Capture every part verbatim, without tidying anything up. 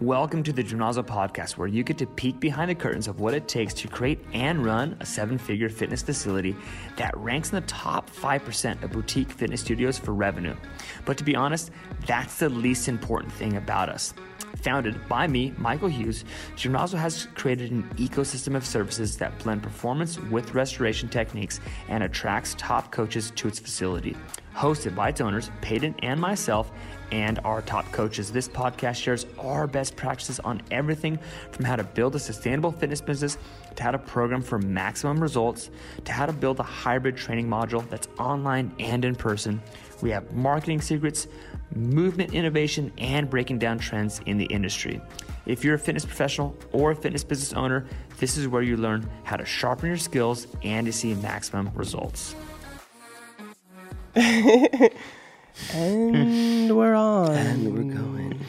Welcome to the Gymnazo podcast, where you get to peek behind the curtains of what it takes to create and run a seven-figure fitness facility that ranks in the top five percent of boutique fitness studios for revenue. But to be honest, that's the least important thing about us. Founded by me, Michael Hughes, Gymnazo has created an ecosystem of services that blend performance with restoration techniques and attracts top coaches to its facility. Hosted by its owners, Peyton and myself, and our top coaches, this podcast shares our best practices on everything from how to build a sustainable fitness business, to how to program for maximum results, to how to build a hybrid training module that's online and in person. We have marketing secrets, movement innovation, and breaking down trends in the industry. If you're a fitness professional or a fitness business owner, this is where you learn how to sharpen your skills and to see maximum results. And we're on. And we're going.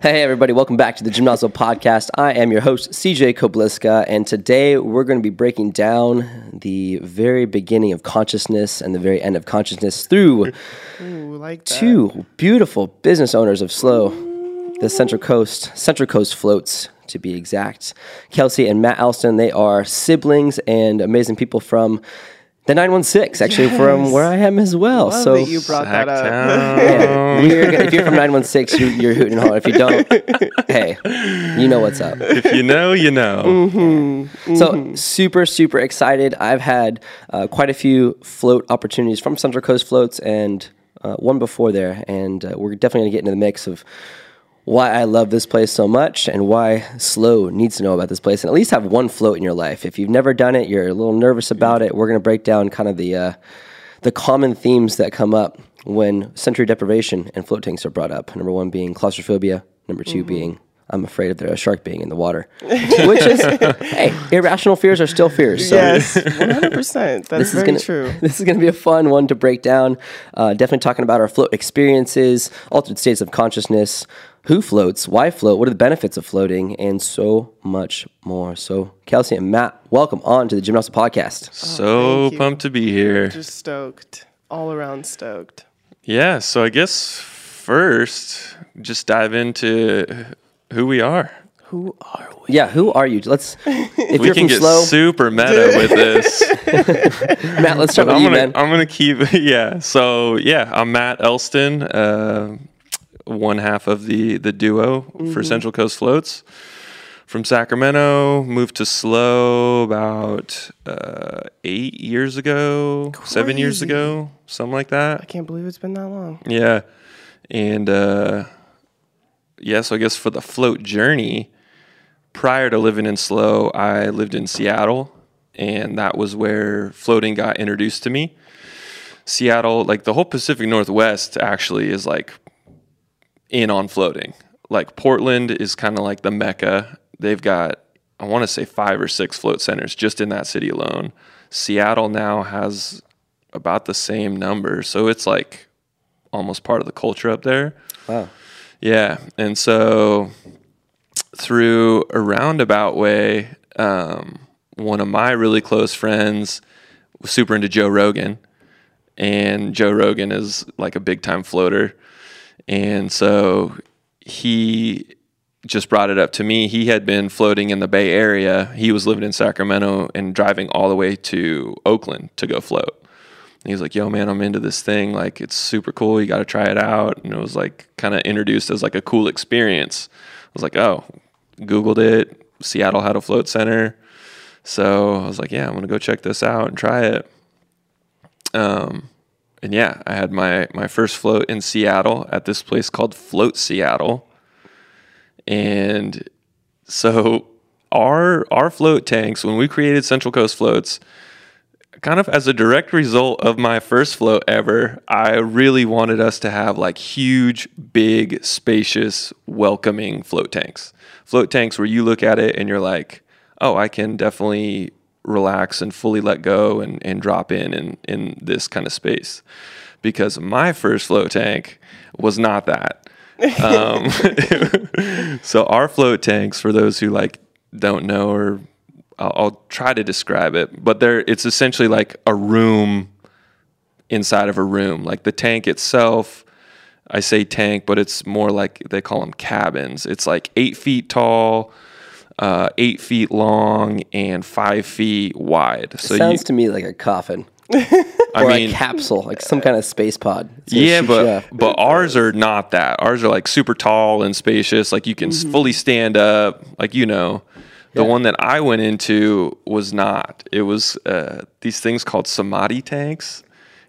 Hey, everybody. Welcome back to the Gymnazo podcast. I am your host, C J Kobliska, and today we're going to be breaking down the very beginning of consciousness and the very end of consciousness through Ooh, like two beautiful business owners of Slow, the Central Coast, Central Coast Floats, to be exact. Kelsey and Matt Elston, they are siblings and amazing people from the nine one six, actually, yes. From where I am as well. Love so that you brought that up. Yeah, if you're from nine one six, you, you're hooting and hollering. If you don't, hey, you know what's up. If you know, you know. Mm-hmm. Mm-hmm. So super, super excited. I've had uh, quite a few float opportunities from Central Coast Floats and uh, one before there. And uh, we're definitely going to get into the mix of why I love this place so much and why Slow needs to know about this place and at least have one float in your life. If you've never done it, you're a little nervous about it. We're going to break down kind of the uh, the common themes that come up when sensory deprivation and float tanks are brought up. Number one being claustrophobia. Number two mm-hmm. being I'm afraid of the shark being in the water, which is, hey, irrational fears are still fears. So yes, one hundred percent. That's very gonna, true. This is going to be a fun one to break down. Uh, definitely talking about our float experiences, altered states of consciousness, who floats, why float, what are the benefits of floating, and so much more. So Kelsey and Matt, welcome on to the Gymnazo podcast. Oh, so pumped to be here. Just stoked, all around stoked. Yeah, so I guess first, just dive into who we are. Who are we? Yeah, who are you? Let's. If we you're can from get Slow, super meta with this. Matt, let's start but with I'm you, gonna, man. I'm going to keep, yeah. So, yeah, I'm Matt Elston, uh, one half of the, the duo mm-hmm. for Central Coast Floats. From Sacramento, moved to Slow about uh, eight years ago, Crazy. seven years ago, something like that. I can't believe it's been that long. Yeah. And, uh, yeah, so I guess for the float journey, prior to living in Slow, I lived in Seattle, and that was where floating got introduced to me. Seattle, like the whole Pacific Northwest actually is like in on floating. Like Portland is kind of like the mecca. They've got, I want to say five or six float centers just in that city alone. Seattle now has about the same number, so it's like almost part of the culture up there. Wow. Yeah, and so through a roundabout way, um, one of my really close friends was super into Joe Rogan, and Joe Rogan is like a big-time floater, and so he just brought it up to me. He had been floating in the Bay Area. He was living in Sacramento and driving all the way to Oakland to go float. He was like, yo, man, I'm into this thing. Like, it's super cool. You got to try it out. And it was, like, kind of introduced as, like, a cool experience. I was like, oh, Googled it. Seattle had a float center. So I was like, yeah, I'm going to go check this out and try it. Um, and, yeah, I had my, my first float in Seattle at this place called Float Seattle. And so our our float tanks, when we created Central Coast Floats, kind of as a direct result of my first float ever, I really wanted us to have like huge, big, spacious, welcoming float tanks. Float tanks where you look at it and you're like, oh, I can definitely relax and fully let go and, and drop in, in in this kind of space. Because my first float tank was not that. Um, so our float tanks, for those who like don't know or I'll try to describe it, but there it's essentially like a room inside of a room. Like the tank itself I say tank, but it's more like they call them cabins. It's like eight feet tall, uh, eight feet long, and five feet wide. So it sounds you, to me like a coffin. I or mean, a capsule, like some kind of space pod. Yeah, but but ours are not that. Ours are like super tall and spacious. Like you can mm-hmm. fully stand up. Like, you know, the yeah. one that I went into was not. It was uh, these things called Samadhi tanks,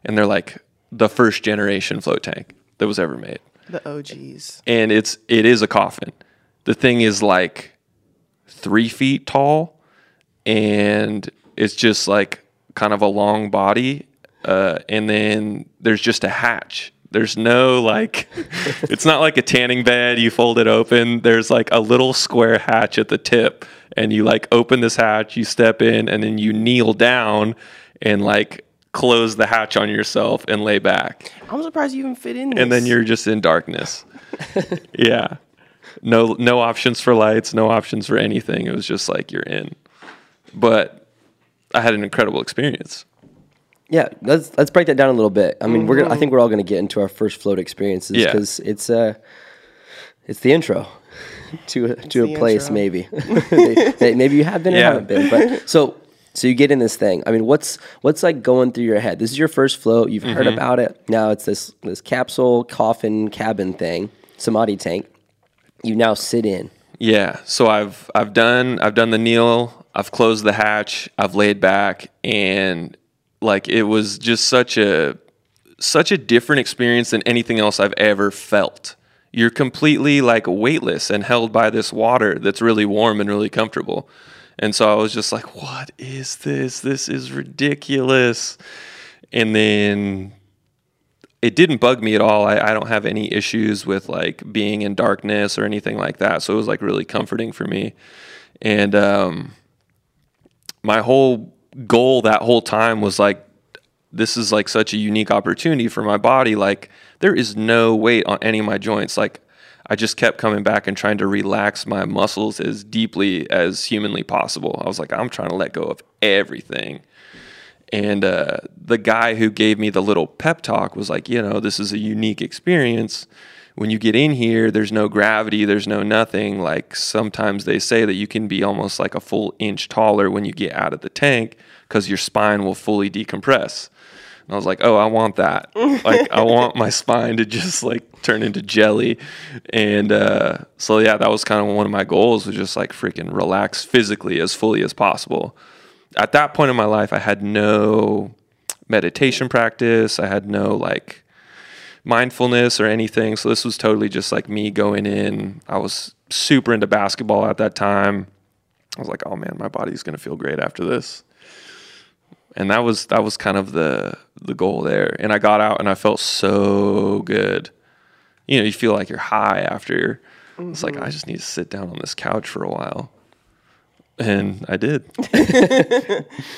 and they're like the first generation float tank that was ever made. The O Gs. And it's it is a coffin. The thing is like three feet tall, and it's just like kind of a long body, uh, and then there's just a hatch. There's no like, it's not like a tanning bed. You fold it open. There's like a little square hatch at the tip, and you like open this hatch, you step in, and then you kneel down and like close the hatch on yourself and lay back. I'm surprised you even fit in this. And then you're just in darkness. Yeah. No, no options for lights, no options for anything. It was just like, you're in. But I had an incredible experience. Yeah, let's let's break that down a little bit. I mean, we're gonna, I think we're all going to get into our first float experiences because yeah. it's uh, it's the intro to a, to a place intro. maybe. Maybe you have been yeah. or haven't been. But so so you get in this thing. I mean, what's what's like going through your head? This is your first float. You've mm-hmm. heard about it. Now it's this this capsule coffin cabin thing, Samadhi tank. You now sit in. Yeah. So I've I've done I've done the kneel. I've closed the hatch, I've laid back, and like it was just such a such a different experience than anything else I've ever felt. You're completely like weightless and held by this water that's really warm and really comfortable. And so I was just like, what is this? This is ridiculous. And then it didn't bug me at all. I, I don't have any issues with like being in darkness or anything like that. So it was like really comforting for me. And um my whole goal that whole time was like, this is like such a unique opportunity for my body. Like there is no weight on any of my joints. Like I just kept coming back and trying to relax my muscles as deeply as humanly possible. I was like, I'm trying to let go of everything. And uh, the guy who gave me the little pep talk was like, you know, this is a unique experience. When you get in here, there's no gravity, there's no nothing. Like sometimes they say that you can be almost like a full inch taller when you get out of the tank because your spine will fully decompress. And I was like, oh, I want that. Like I want my spine to just like turn into jelly. And uh, so yeah, that was kind of one of my goals, was just like freaking relax physically as fully as possible. At that point in my life, I had no meditation practice. I had no like mindfulness or anything. So this was totally just like me going in. I was super into basketball at that time. I was like, oh man, my body's going to feel great after this. And that was, that was kind of the, the goal there. And I got out and I felt so good. You know, you feel like you're high after. Mm-hmm. It's like, I just need to sit down on this couch for a while. And I did.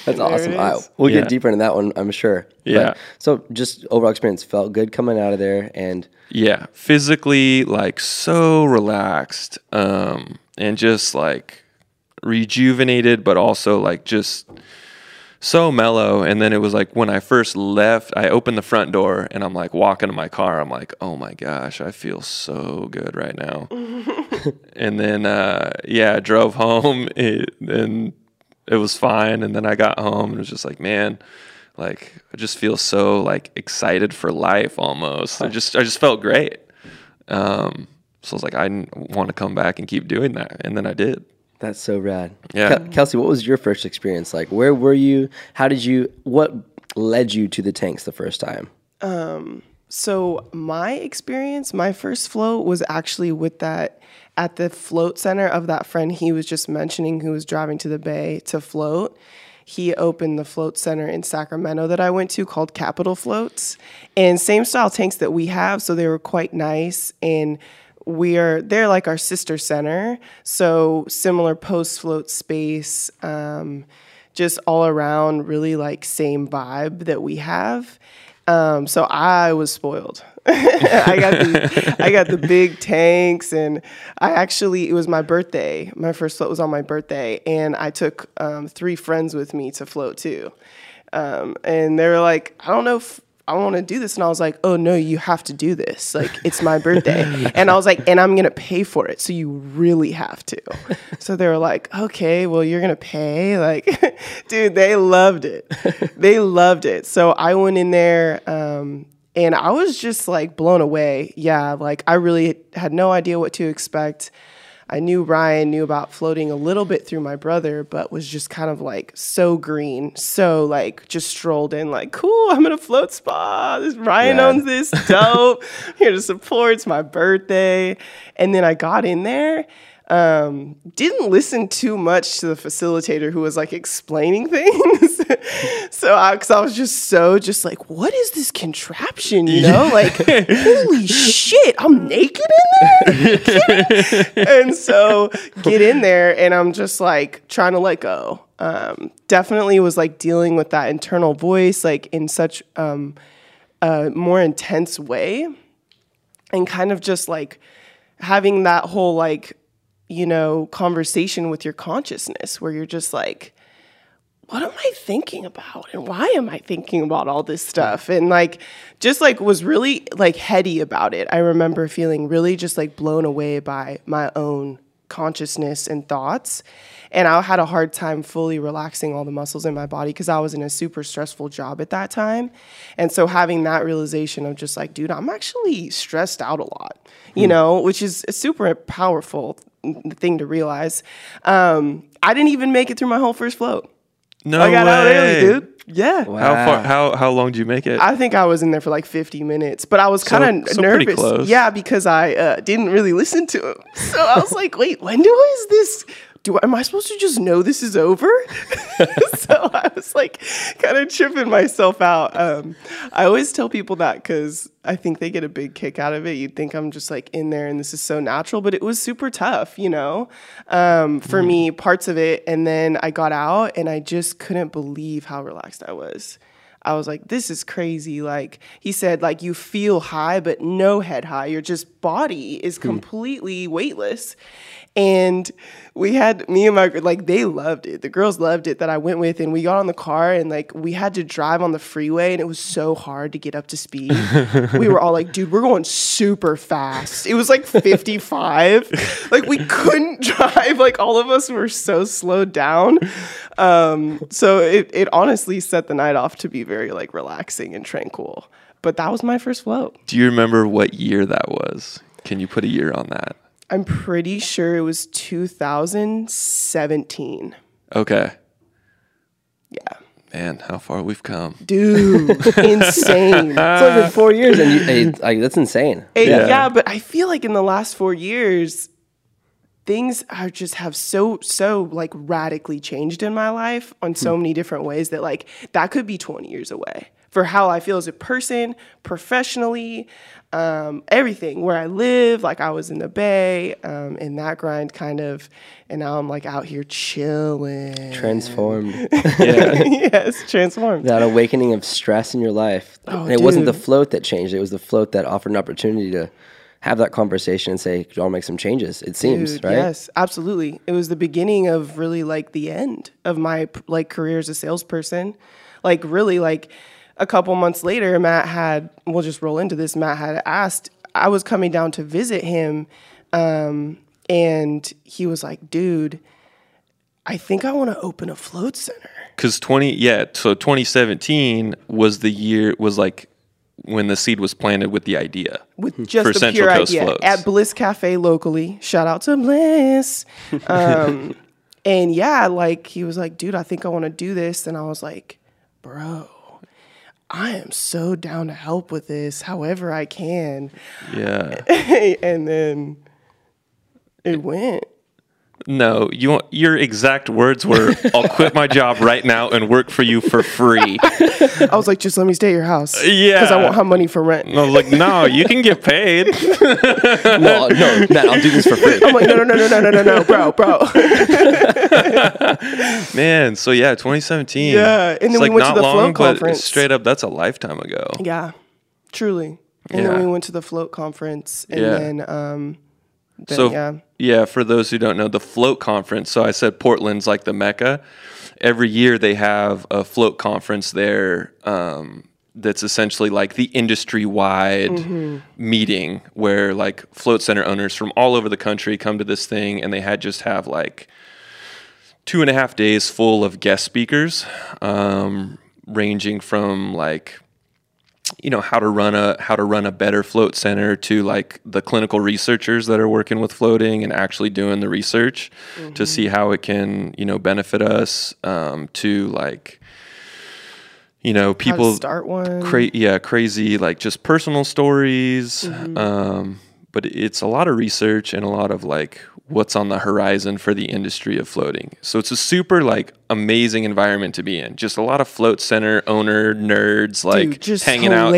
That's awesome. I, we'll yeah. get deeper into that one, I'm sure. Yeah. But, so just overall experience felt good coming out of there, and yeah, physically like so relaxed, um, and just like rejuvenated, but also like just so mellow. And then it was like when I first left, I opened the front door and I'm like walking to my car. I'm like, oh my gosh, I feel so good right now. And then, uh, yeah, I drove home it, and it was fine. And then I got home and it was just like, man, like I just feel so like excited for life almost. I just, I just felt great. Um, so I was like, I want to come back and keep doing that. And then I did. That's so rad. Yeah. Kel- Kelsey, what was your first experience like? Where were you? How did you, what led you to the tanks the first time? Um, so my experience, my first float was actually with that, at the float center of that friend he was just mentioning who was driving to the bay to float. He opened the float center in Sacramento that I went to called Capital Floats, and same style tanks that we have. So they were quite nice, and we are, they're like our sister center. So similar post float space, um, just all around really like same vibe that we have. Um, so I was spoiled. I got the, I got the big tanks, and I actually, it was my birthday. My first float was on my birthday, and I took um, three friends with me to float too. Um, and they were like, I don't know if I want to do this. And I was like, oh no, you have to do this. Like, it's my birthday. And I was like, and I'm going to pay for it. So you really have to. So they were like, okay, well, you're going to pay. Like, dude, they loved it. They loved it. So I went in there, um, and I was just like blown away. Yeah. Like, I really had no idea what to expect. I knew Ryan knew about floating a little bit through my brother, but was just kind of like so green, so like just strolled in like, cool, I'm gonna float spa. This Ryan yeah. owns this, dope. Here to support. It's my birthday. And then I got in there, um, didn't listen too much to the facilitator who was like explaining things. So I, cause I was just so just like, what is this contraption? You know, yeah. like, holy shit, I'm naked in there. Are you kidding? And so get in there and I'm just like trying to let go. Um, definitely was like dealing with that internal voice, like in such, um, a more intense way, and kind of just like having that whole, like, you know, conversation with your consciousness where you're just like, what am I thinking about? And why am I thinking about all this stuff? And like, just like was really like heady about it. I remember feeling really just like blown away by my own consciousness and thoughts. And I had a hard time fully relaxing all the muscles in my body because I was in a super stressful job at that time. And so having that realization of just like, dude, I'm actually stressed out a lot, you mm. know, which is a super powerful thing to realize. Um, I didn't even make it through my whole first float. No I got way. out early, dude. Yeah. Wow. How far? How how long did you make it? I think I was in there for like fifty minutes, but I was kind of so, so nervous. Pretty close. Yeah, because I uh, didn't really listen to him. So I was like, wait, when do I, is this? Do I, am I supposed to just know this is over? So I was like, kind of tripping myself out. Um, I always tell people that because I think they get a big kick out of it. You'd think I'm just like in there and this is so natural, but it was super tough, you know, um, for mm. me, parts of it. And then I got out and I just couldn't believe how relaxed I was. I was like, this is crazy. Like he said, like you feel high, but no head high. Your just body is completely mm. weightless. And we had me and my, like, they loved it. The girls loved it that I went with. And we got on the car and like, we had to drive on the freeway and it was so hard to get up to speed. We were all like, dude, we're going super fast. It was like fifty-five. Like we couldn't drive. Like all of us were so slowed down. Um, so it, it honestly set the night off to be very like relaxing and tranquil. But that was my first float. Do you remember what year that was? Can you put a year on that? I'm pretty sure it was two thousand seventeen. Okay. Yeah. Man, how far we've come. Dude, insane. It's only been four years and you, eight, like, that's insane. Eight, yeah. yeah, but I feel like in the last four years, things are just have so, so like radically changed in my life on so many different ways that like that could be twenty years away. For how I feel as a person, professionally, um, everything, where I live, like I was in the Bay, um, in that grind kind of, and now I'm like out here chilling. Transformed. Yeah. Yes, transformed. That awakening of stress in your life. Oh, and it dude. wasn't the float that changed, it was the float that offered an opportunity to have that conversation and say, could y'all make some changes? It seems, dude, right? Yes, absolutely. It was the beginning of really like the end of my like career as a salesperson. Like really like... A couple months later, Matt had, we'll just roll into this, Matt had asked, I was coming down to visit him, um, and he was like, dude, I think I want to open a float center. Because twenty, yeah, so twenty seventeen was the year, was like when the seed was planted with the idea. With just for the Central pure Coast idea. Floats. At Bliss Cafe locally, shout out to Bliss. Um, and yeah, like he was like, dude, I think I want to do this. And I was like, bro. I am so down to help with this, however I can. Yeah. And then it went. No, you want, your exact words were, I'll quit my job right now and work for you for free. I was like, just let me stay at your house. Yeah. Because I won't have money for rent. No, like, no, you can get paid. Well, no, Matt, I'll do this for free. I'm like, no, no, no, no, no, no, no, no, bro, bro. Man, so yeah, twenty seventeen. Yeah, and then it's we like went not to the long, float conference. But straight up, that's a lifetime ago. Yeah, truly. And yeah. then we went to the float conference. And yeah. then... Um, Then, so, yeah. yeah, for those who don't know, the float conference. So I said Portland's like the Mecca. Every year they have a float conference there um, that's essentially like the industry-wide mm-hmm. meeting where like float center owners from all over the country come to this thing, and they had just have like two and a half days full of guest speakers, um, ranging from like, you know, how to run a how to run a better float center to like the clinical researchers that are working with floating and actually doing the research mm-hmm. to see how it can, you know, benefit us, um, to like, you know, people how to start one. Cra- yeah, crazy, like just personal stories. Mm-hmm. Um, but it's a lot of research and a lot of like what's on the horizon for the industry of floating. So it's a super like amazing environment to be in. Just a lot of float center owner nerds like Dude, just hanging out,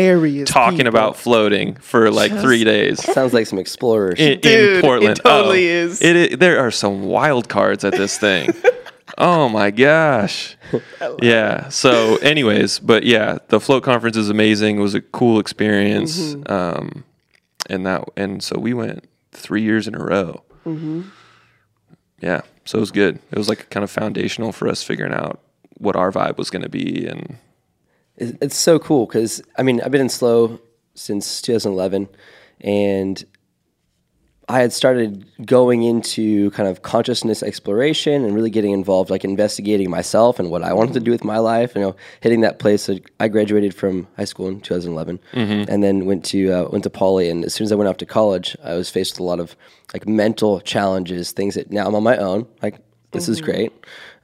talking people. about floating for like just three days. Sounds like some explorers in, Dude, in Portland. It totally oh, is. It, it, there are some wild cards at this thing. Oh my gosh. Yeah. It. So anyways, but yeah, the float conference is amazing. It was a cool experience. Mm-hmm. Um, and that, and so we went three years in a row. Mm-hmm. Yeah. So it was good. It was like kind of foundational for us figuring out what our vibe was going to be. And it's so cool. Cause I mean, I've been in Slow since two thousand eleven, and I had started going into kind of consciousness exploration and really getting involved, like investigating myself and what I wanted to do with my life, you know, hitting that place. I graduated from high school in two thousand eleven mm-hmm. and then went to uh, went to Poly. And as soon as I went off to college, I was faced with a lot of like mental challenges, things that now I'm on my own. Like, this mm-hmm. is great.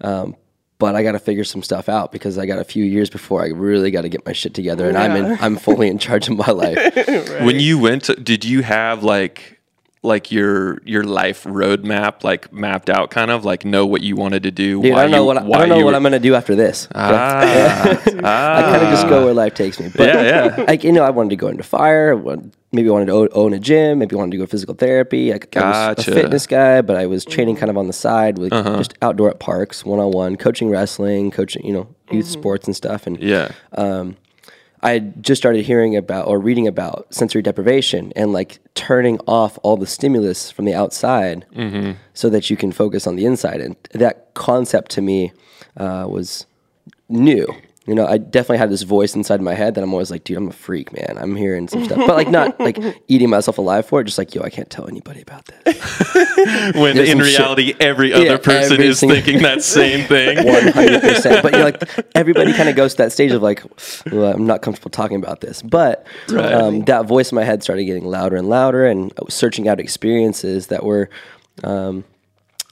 Um, but I got to figure some stuff out because I got a few years before I really got to get my shit together. And yeah. I'm in, I'm fully in charge of my life. Right. When you went to, did you have like... like your your life roadmap, like mapped out, kind of like know what you wanted to do. Dude, why I don't know you, what I, I don't know what were... I'm gonna do after this. Ah, yeah. ah. I kind of just go where life takes me. But yeah, yeah. Like, you know, I wanted to go into fire. Maybe I wanted to own a gym. Maybe I wanted to go to physical therapy. I, gotcha. I was a fitness guy, but I was training kind of on the side with uh-huh. just outdoor at parks, one on one, coaching wrestling, coaching you know youth mm-hmm. sports and stuff. And yeah, um, I had just started hearing about or reading about sensory deprivation and like turning off all the stimulus from the outside mm-hmm. so that you can focus on the inside. And that concept to me uh, was new. You know, I definitely had this voice inside my head that I'm always like, dude, I'm a freak, man. I'm hearing some stuff. But like not like eating myself alive for it. Just like, yo, I can't tell anybody about this. When There's in reality, shit. every other yeah, person every is single, thinking that same thing. one hundred percent. But you know, like everybody kind of goes to that stage of like, well, I'm not comfortable talking about this. But right. um, that voice in my head started getting louder and louder, and I was searching out experiences that were... Um,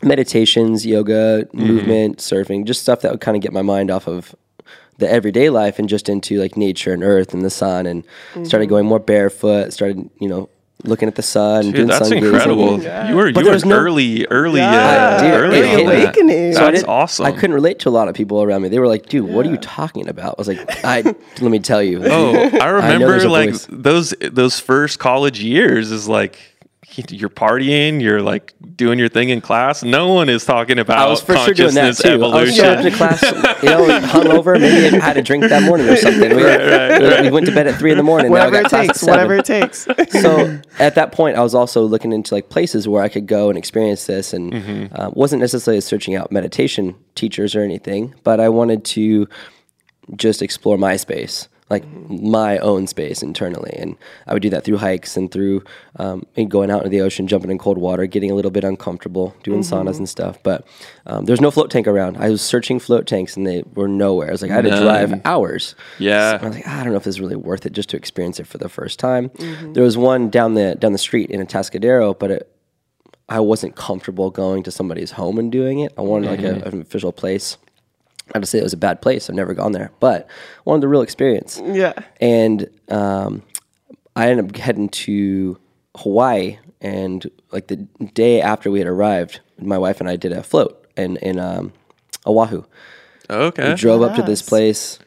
meditations, yoga, mm-hmm. movement, surfing, just stuff that would kind of get my mind off of the everyday life and just into like nature and earth and the sun, and mm-hmm. started going more barefoot, started, you know, looking at the sun. Dude, doing that's sun incredible. Gazing. Yeah. You were, you were no, early, early, yeah. uh, dude, early it, it, awakening. So that's I awesome. I couldn't relate to a lot of people around me. They were like, dude, yeah. what are you talking about? I was like, I, let me tell you. Oh, I remember I like voice. those, those first college years is like, you're partying, you're like doing your thing in class. No one is talking about I was for consciousness sure doing that too. evolution. I was going to class, you know, hungover. Maybe I had a drink that morning or something. We, right, right, we, right. we went to bed at three in the morning. Whatever now I got it class takes, at whatever it takes. So at that point, I was also looking into like places where I could go and experience this, and mm-hmm. uh, wasn't necessarily searching out meditation teachers or anything, but I wanted to just explore my space. Like my own space internally. And I would do that through hikes and through um, and going out into the ocean, jumping in cold water, getting a little bit uncomfortable, doing mm-hmm. saunas and stuff. But um, there's no float tank around. I was searching float tanks and they were nowhere. I was like, I had to drive hours. Yeah. So I was like, I don't know if it's really worth it just to experience it for the first time. Mm-hmm. There was one down the down the street in Atascadero, but it, I wasn't comfortable going to somebody's home and doing it. I wanted mm-hmm. like a, an official place. I have to say it was a bad place. I've never gone there, but wanted the real experience. Yeah. And um, I ended up heading to Hawaii, and like the day after we had arrived, my wife and I did a float in, in um, Oahu. Okay. We drove yes. up to this place,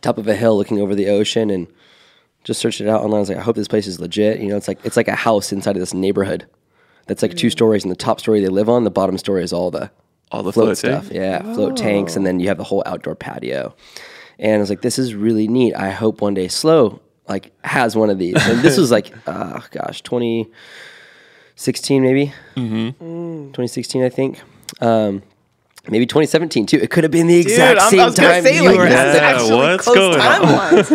top of a hill looking over the ocean, and just searched it out online. I was like, I hope this place is legit. You know, it's like it's like a house inside of this neighborhood that's like mm. two stories, and the top story they live on, the bottom story is all the... All the float, float stuff. Tank? Yeah, oh. float tanks, and then you have the whole outdoor patio. And I was like, this is really neat. I hope one day Slow like has one of these. And this was like, oh gosh, twenty sixteen maybe? Mm-hmm. twenty sixteen, I think. Um, Maybe twenty seventeen, too. It could have been the exact Dude, same I was time say, you like, were at yeah, actually what's close going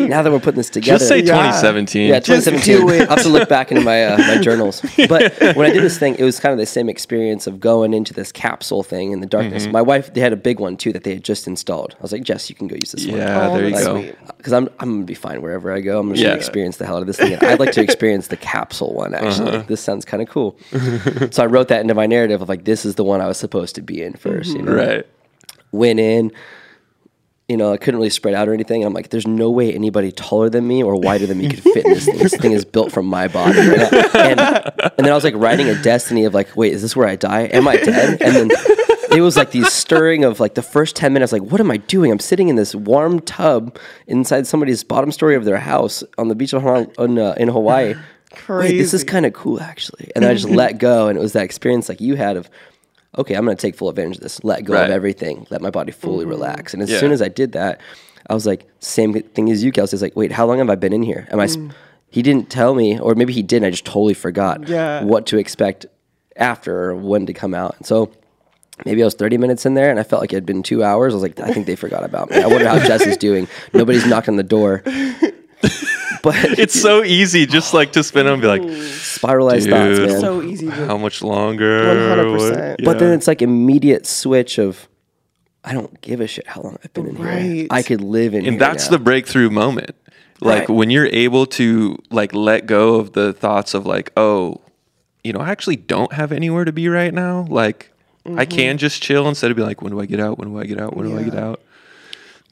on? Now that we're putting this together. Just say twenty seventeen. Yeah, yeah twenty seventeen. I'll have to look back into my uh, my journals. But when I did this thing, it was kind of the same experience of going into this capsule thing in the darkness. Mm-hmm. My wife, they had a big one, too, that they had just installed. I was like, Jess, you can go use this one. Yeah, oh, there you like, go. Because I'm, I'm going to be fine wherever I go. I'm just yeah. going to experience the hell out of this thing. And I'd like to experience the capsule one, actually. Uh-huh. This sounds kind of cool. So I wrote that into my narrative of, like, this is the one I was supposed to be in first, mm-hmm. you know? Right. Went in, you know, I couldn't really spread out or anything. And I'm like, there's no way anybody taller than me or wider than me could fit in this thing. This thing is built from my body. And, I, and, and then I was like writing a destiny of like, wait, is this where I die? Am I dead? And then it was like these stirring of like the first ten minutes, like, what am I doing? I'm sitting in this warm tub inside somebody's bottom story of their house on the beach of Hon- on, uh, in Hawaii. Crazy. Wait, this is kind of cool, actually. And I just let go. And it was that experience like you had of, okay, I'm going to take full advantage of this. Let go right. of everything. Let my body fully mm-hmm. relax. And as yeah. soon as I did that, I was like, same thing as you, Kelsey. I was like, wait, how long have I been in here? Am mm. I? Sp- he didn't tell me, or maybe he didn't. I just totally forgot yeah. what to expect after or when to come out. And so maybe I was thirty minutes in there, and I felt like it had been two hours. I was like, I think they forgot about me. I wonder how Jess is doing. Nobody's knocked on the door. But it's so easy just like to spin and be like, spiralized thoughts, man. It's so easy. Dude. How much longer? one hundred percent. Yeah. But then it's like immediate switch of, I don't give a shit how long I've been in right. here. I could live in and here. And that's now. The breakthrough moment. Like right. when you're able to like let go of the thoughts of like, oh, you know, I actually don't have anywhere to be right now. Like mm-hmm. I can just chill instead of being like, when do I get out? When do I get out? When yeah. do I get out?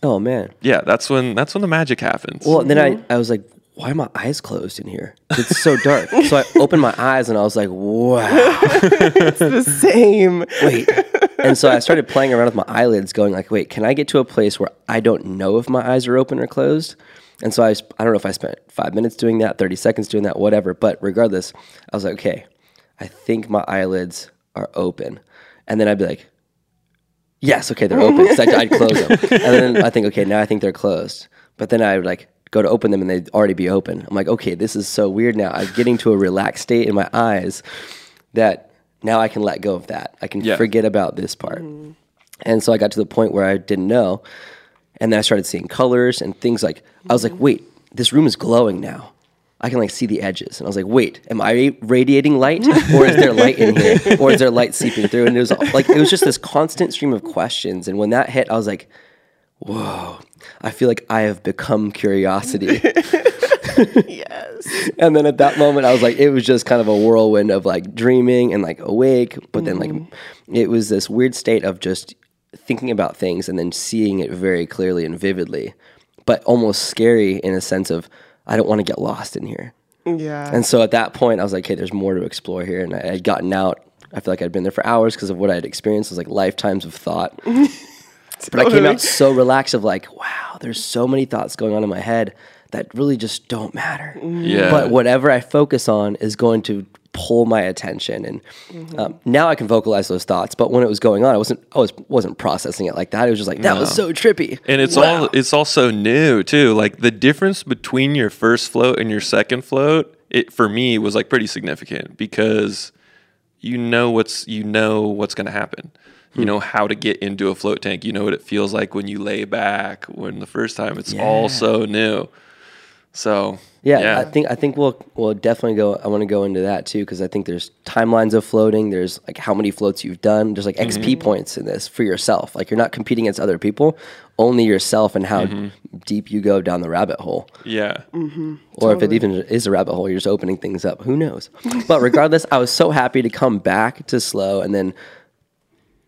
Oh man. Yeah, that's when that's when the magic happens. Well, mm-hmm. then I, I was like, why are my eyes closed in here? It's so dark. So I opened my eyes and I was like, wow. It's the same. Wait. And so I started playing around with my eyelids going like, wait, can I get to a place where I don't know if my eyes are open or closed? And so I, I don't know if I spent five minutes doing that, thirty seconds doing that, whatever. But regardless, I was like, okay, I think my eyelids are open. And then I'd be like, yes, okay, they're open. So I'd, I'd close them. And then I think, okay, now I think they're closed. But then I would like, go to open them and they'd already be open. I'm like, okay, this is so weird now. I'm getting to a relaxed state in my eyes that now I can let go of that. I can yeah. forget about this part. Mm. And so I got to the point where I didn't know. And then I started seeing colors and things like, mm-hmm. I was like, wait, this room is glowing now. I can like see the edges. And I was like, wait, am I radiating light? Or is there light in here? Or is there light seeping through? And it was like, it was just this constant stream of questions. And when that hit, I was like, whoa, I feel like I have become curiosity. Yes. And then at that moment, I was like, it was just kind of a whirlwind of like dreaming and like awake. But mm-hmm. then like it was this weird state of just thinking about things and then seeing it very clearly and vividly, but almost scary in a sense of I don't want to get lost in here. Yeah. And so at that point, I was like, hey, there's more to explore here. And I had gotten out. I feel like I'd been there for hours because of what I had experienced. It was like lifetimes of thought. But totally. I came out so relaxed of like, wow, there's so many thoughts going on in my head that really just don't matter. Yeah. But whatever I focus on is going to pull my attention. And mm-hmm. um, now I can vocalize those thoughts. But when it was going on, I wasn't I was, wasn't processing it like that. It was just like, that no. was so trippy. And it's wow. all it's also new too. Like the difference between your first float and your second float, it for me was like pretty significant because you know what's you know what's gonna happen. You know how to get into a float tank. You know what it feels like when you lay back. When the first time, it's yeah. all so new. So yeah, yeah, I think I think we'll we'll definitely go. I want to go into that too because I think there's timelines of floating. There's like how many floats you've done. There's like mm-hmm. X P points in this for yourself. Like you're not competing against other people, only yourself and how mm-hmm. deep you go down the rabbit hole. Yeah, mm-hmm. or totally. If it even is a rabbit hole, you're just opening things up. Who knows? But regardless, I was so happy to come back to slow and then.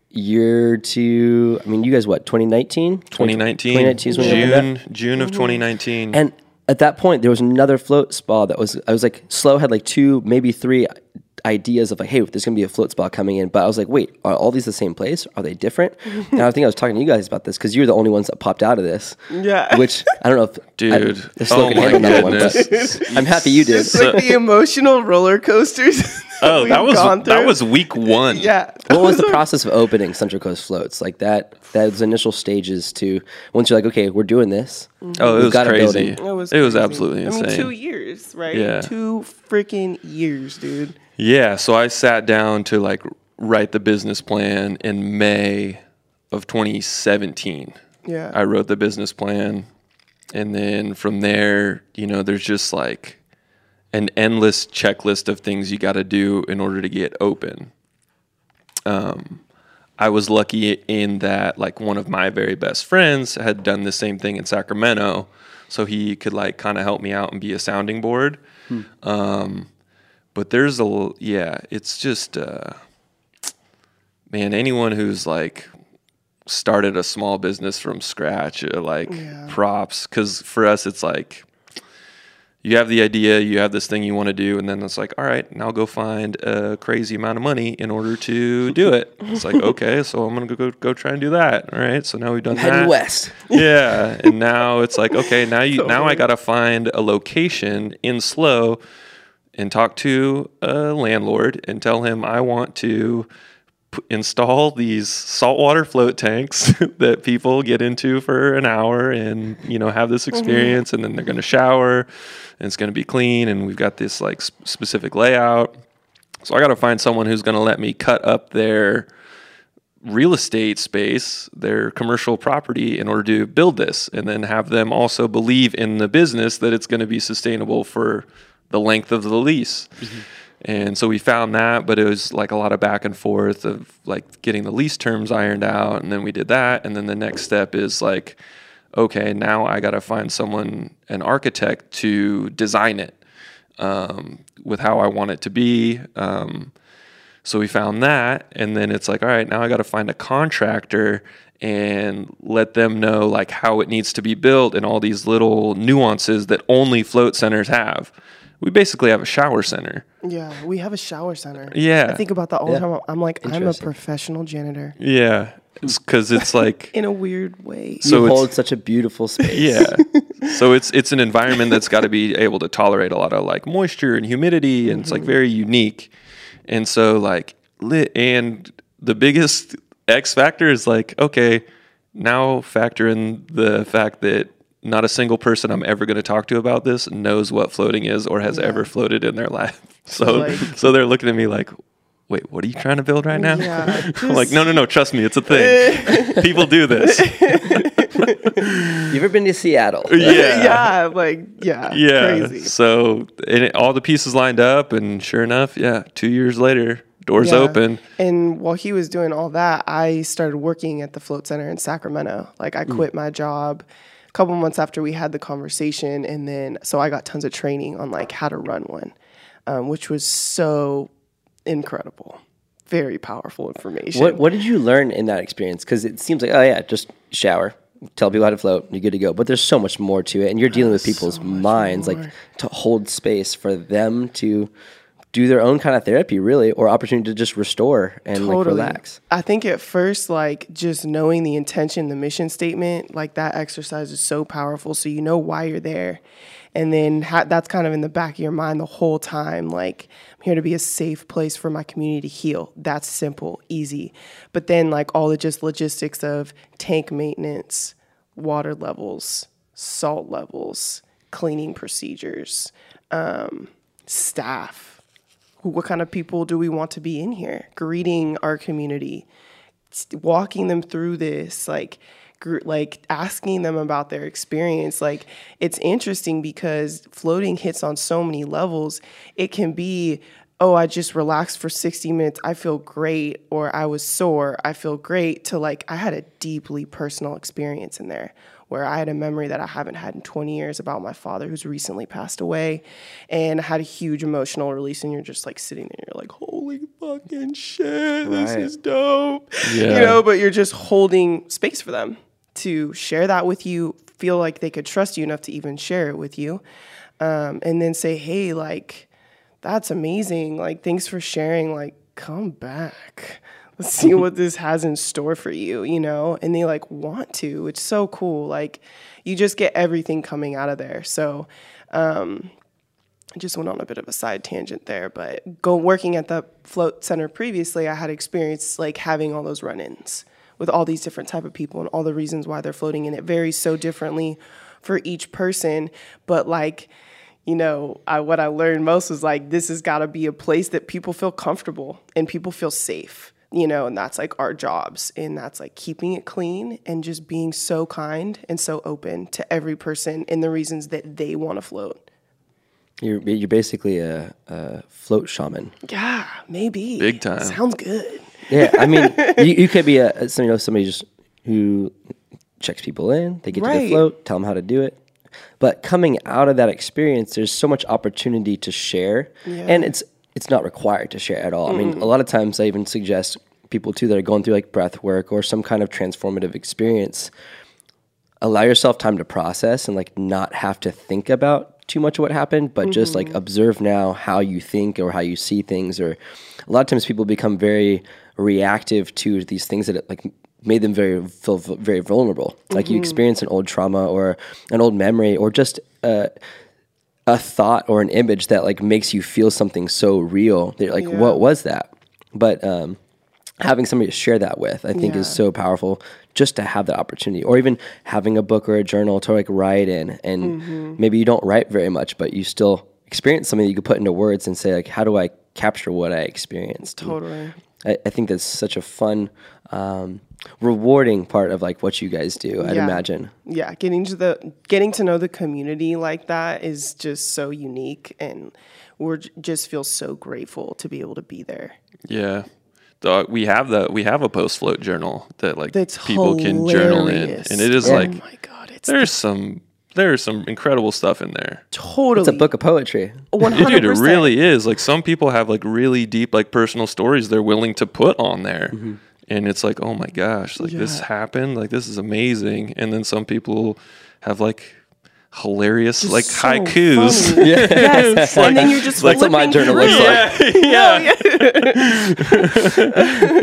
Year two, I mean, you guys, what, twenty nineteen? twenty nineteen. twenty nineteen is when June, June of twenty nineteen. And at that point, there was another float spa that was, I was like, Slow had like two, maybe three ideas of like, hey, there's going to be a float spa coming in. But I was like, wait, are all these the same place? Are they different? And I think I was talking to you guys about this because you're the only ones that popped out of this. Yeah. Which I don't know if. Dude. I, the Slow oh can handle that one. But I'm happy you did. It's like the emotional roller coasters. Oh, that was that was week one. Yeah. What was, was the process of opening Central Coast Floats? Like that, those initial stages to once you're like, okay, we're doing this. Mm-hmm. Oh, it was crazy. It was, it was crazy. Absolutely insane. I mean, two years, right? Yeah. Two freaking years, dude. Yeah. So I sat down to like write the business plan in May of twenty seventeen. Yeah. I wrote the business plan. And then from there, you know, there's just like an endless checklist of things you got to do in order to get open. Um, I was lucky in that like one of my very best friends had done the same thing in Sacramento. So he could like kind of help me out and be a sounding board. Hmm. Um, but there's a, yeah, it's just, uh, man, anyone who's like started a small business from scratch, uh, like yeah. props. 'Cause for us, it's like, you have the idea, you have this thing you want to do, and then it's like, all right, now go find a crazy amount of money in order to do it. It's like, okay, so I'm going to go go try and do that. All right, so now we've done that. Head west. Yeah, and now it's like, okay, now you now I got to find a location in Slow and talk to a landlord and tell him I want to p- install these saltwater float tanks that people get into for an hour and, you know, have this experience, mm-hmm. and then they're going to shower. And it's going to be clean, and we've got this like sp- specific layout. So I got to find someone who's going to let me cut up their real estate space, their commercial property, in order to build this, and then have them also believe in the business that it's going to be sustainable for the length of the lease. Mm-hmm. And so we found that, but it was like a lot of back and forth of like getting the lease terms ironed out, and then we did that, and then the next step is like, okay, now I got to find someone, an architect, to design it um, with how I want it to be. Um, so we found that, and then it's like, all right, now I got to find a contractor and let them know like how it needs to be built and all these little nuances that only float centers have. We basically have a shower center. Yeah, we have a shower center. Yeah. I think about that all the yeah. time. I'm like, I'm a professional janitor. Yeah. Because it's, it's like in a weird way, so you hold such a beautiful space. Yeah, so it's it's an environment that's got to be able to tolerate a lot of like moisture and humidity, and mm-hmm. it's like very unique. And so like lit, and the biggest X factor is like, okay, now factor in the fact that not a single person I'm ever going to talk to about this knows what floating is or has yeah. ever floated in their life. So so, like, so they're looking at me like, wait, what are you trying to build right now? Yeah, I'm like, no, no, no, trust me, it's a thing. People do this. You ever been to Seattle? Yeah. Yeah, like, yeah. Yeah. Crazy. So and it, all the pieces lined up, and sure enough, yeah, two years later, doors yeah. open. And while he was doing all that, I started working at the Float Center in Sacramento. Like, I quit mm. my job a couple months after we had the conversation, and then so I got tons of training on, like, how to run one, um, which was so incredible, very powerful information. What, what did you learn in that experience? Because it seems like, oh yeah, just shower, tell people how to float, you're good to go. But there's so much more to it, and you're dealing with people's minds, like to hold space for them to do their own kind of therapy, really, or opportunity to just restore and totally. Like relax. I think at first, like just knowing the intention, the mission statement, like that exercise is so powerful. So you know why you're there. And then ha- that's kind of in the back of your mind the whole time, like, I'm here to be a safe place for my community to heal. That's simple, easy. But then, like, all the just logistics of tank maintenance, water levels, salt levels, cleaning procedures, um, staff. What kind of people do we want to be in here? Greeting our community, walking them through this, like, like asking them about their experience. Like, it's interesting because floating hits on so many levels. It can be, oh, I just relaxed for sixty minutes. I feel great. Or I was sore. I feel great. To like, I had a deeply personal experience in there where I had a memory that I haven't had in twenty years about my father who's recently passed away, and had a huge emotional release. And you're just like sitting there, you're like, holy fucking shit, right. This is dope. Yeah. You know, but you're just holding space for them to share that with you, feel like they could trust you enough to even share it with you, um, and then say, hey, like, that's amazing. Like, thanks for sharing. Like, come back. Let's see what this has in store for you, you know? And they, like, want to. It's so cool. Like, you just get everything coming out of there. So um, I just went on a bit of a side tangent there. But go working at the Float Center previously, I had experience, like, having all those run-ins with all these different type of people and all the reasons why they're floating. And it varies so differently for each person. But, like, you know, I, what I learned most was, like, this has got to be a place that people feel comfortable and people feel safe. you know, and that's like our jobs, and that's like keeping it clean and just being so kind and so open to every person and the reasons that they want to float. You're, you're basically a, a float shaman. Yeah, maybe. Big time. Sounds good. Yeah, I mean, you, you could be a, you know, somebody just who checks people in, they get right to their float, tell them how to do it. But coming out of that experience, there's so much opportunity to share, yeah. and it's it's not required to share at all. Mm-hmm. I mean, a lot of times I even suggest people, too, that are going through like breath work or some kind of transformative experience, allow yourself time to process and like not have to think about too much of what happened, but mm-hmm. just like observe now how you think or how you see things. Or a lot of times people become very reactive to these things that it, like made them very feel very vulnerable. Like mm-hmm. you experience an old trauma or an old memory or just a, a thought or an image that like makes you feel something so real. They're like, yeah. what was that? But um, having somebody to share that with, I think yeah. is so powerful, just to have that opportunity. Or even having a book or a journal to like write in, and mm-hmm. maybe you don't write very much, but you still experience something that you could put into words and say like, how do I capture what I experienced? Totally. I, I think that's such a fun, um, rewarding part of like what you guys do, I'd yeah. imagine. Yeah. Getting to the, getting to know the community like that is just so unique, and we're just feel so grateful to be able to be there. Yeah. The, we have the, we have a post float journal that like that's people hilarious. Can journal in, and it is oh like, my God, it's there's the- some, there's some incredible stuff in there. Totally. It's a book of poetry. one hundred percent. Dude, it really is. Like some people have like really deep, like personal stories they're willing to put on there. Mm-hmm. And it's like, oh my gosh, like yeah. this happened. Like this is amazing. And then some people have like hilarious just like so haikus. Funny. Yeah. Yes. Like, and then you're just like, that's what my journal looks like. Yeah.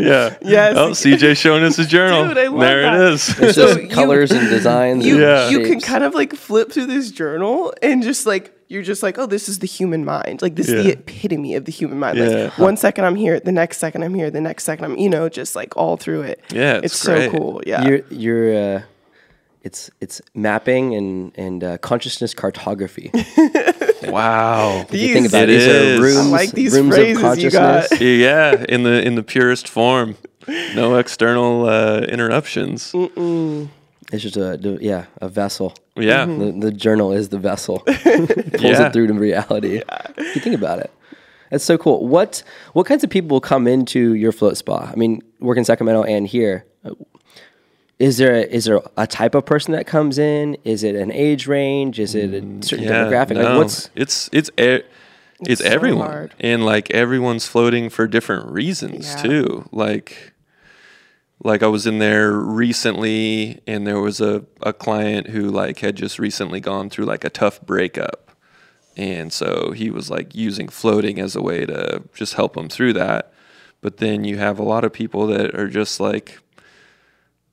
Yeah. yeah. Yes. Oh, C J showing us his journal. Dude, I love there that. It is. It's so just you, colors and designs. You, and yeah. you can kind of like flip through this journal and just like, you're just like, oh, this is the human mind. Like this yeah. is the epitome of the human mind. Like yeah. one second I'm here, the next second I'm here, the next second I'm, you know, just like all through it. Yeah. It's, it's so cool. Yeah. You're, you're, uh, It's it's mapping and and uh, consciousness cartography. Wow, these, you think about it these is. Are rooms, I like these rooms phrases of consciousness. You got. Yeah, in the in the purest form, no external uh, interruptions. Mm-mm. It's just a yeah a vessel. Yeah, mm-hmm. the, the journal is the vessel. It pulls yeah. it through to reality. Yeah. You think about it. That's so cool. What what kinds of people come into your float spa? I mean, work in Sacramento and here. Is there, a, is there a type of person that comes in? Is it an age range? Is it a certain yeah, demographic? No. Like what's it's it's e- it's, it's everyone, so and like everyone's floating for different reasons yeah. too. Like like I was in there recently, and there was a, a client who like had just recently gone through like a tough breakup, and so he was like using floating as a way to just help him through that. But then you have a lot of people that are just like,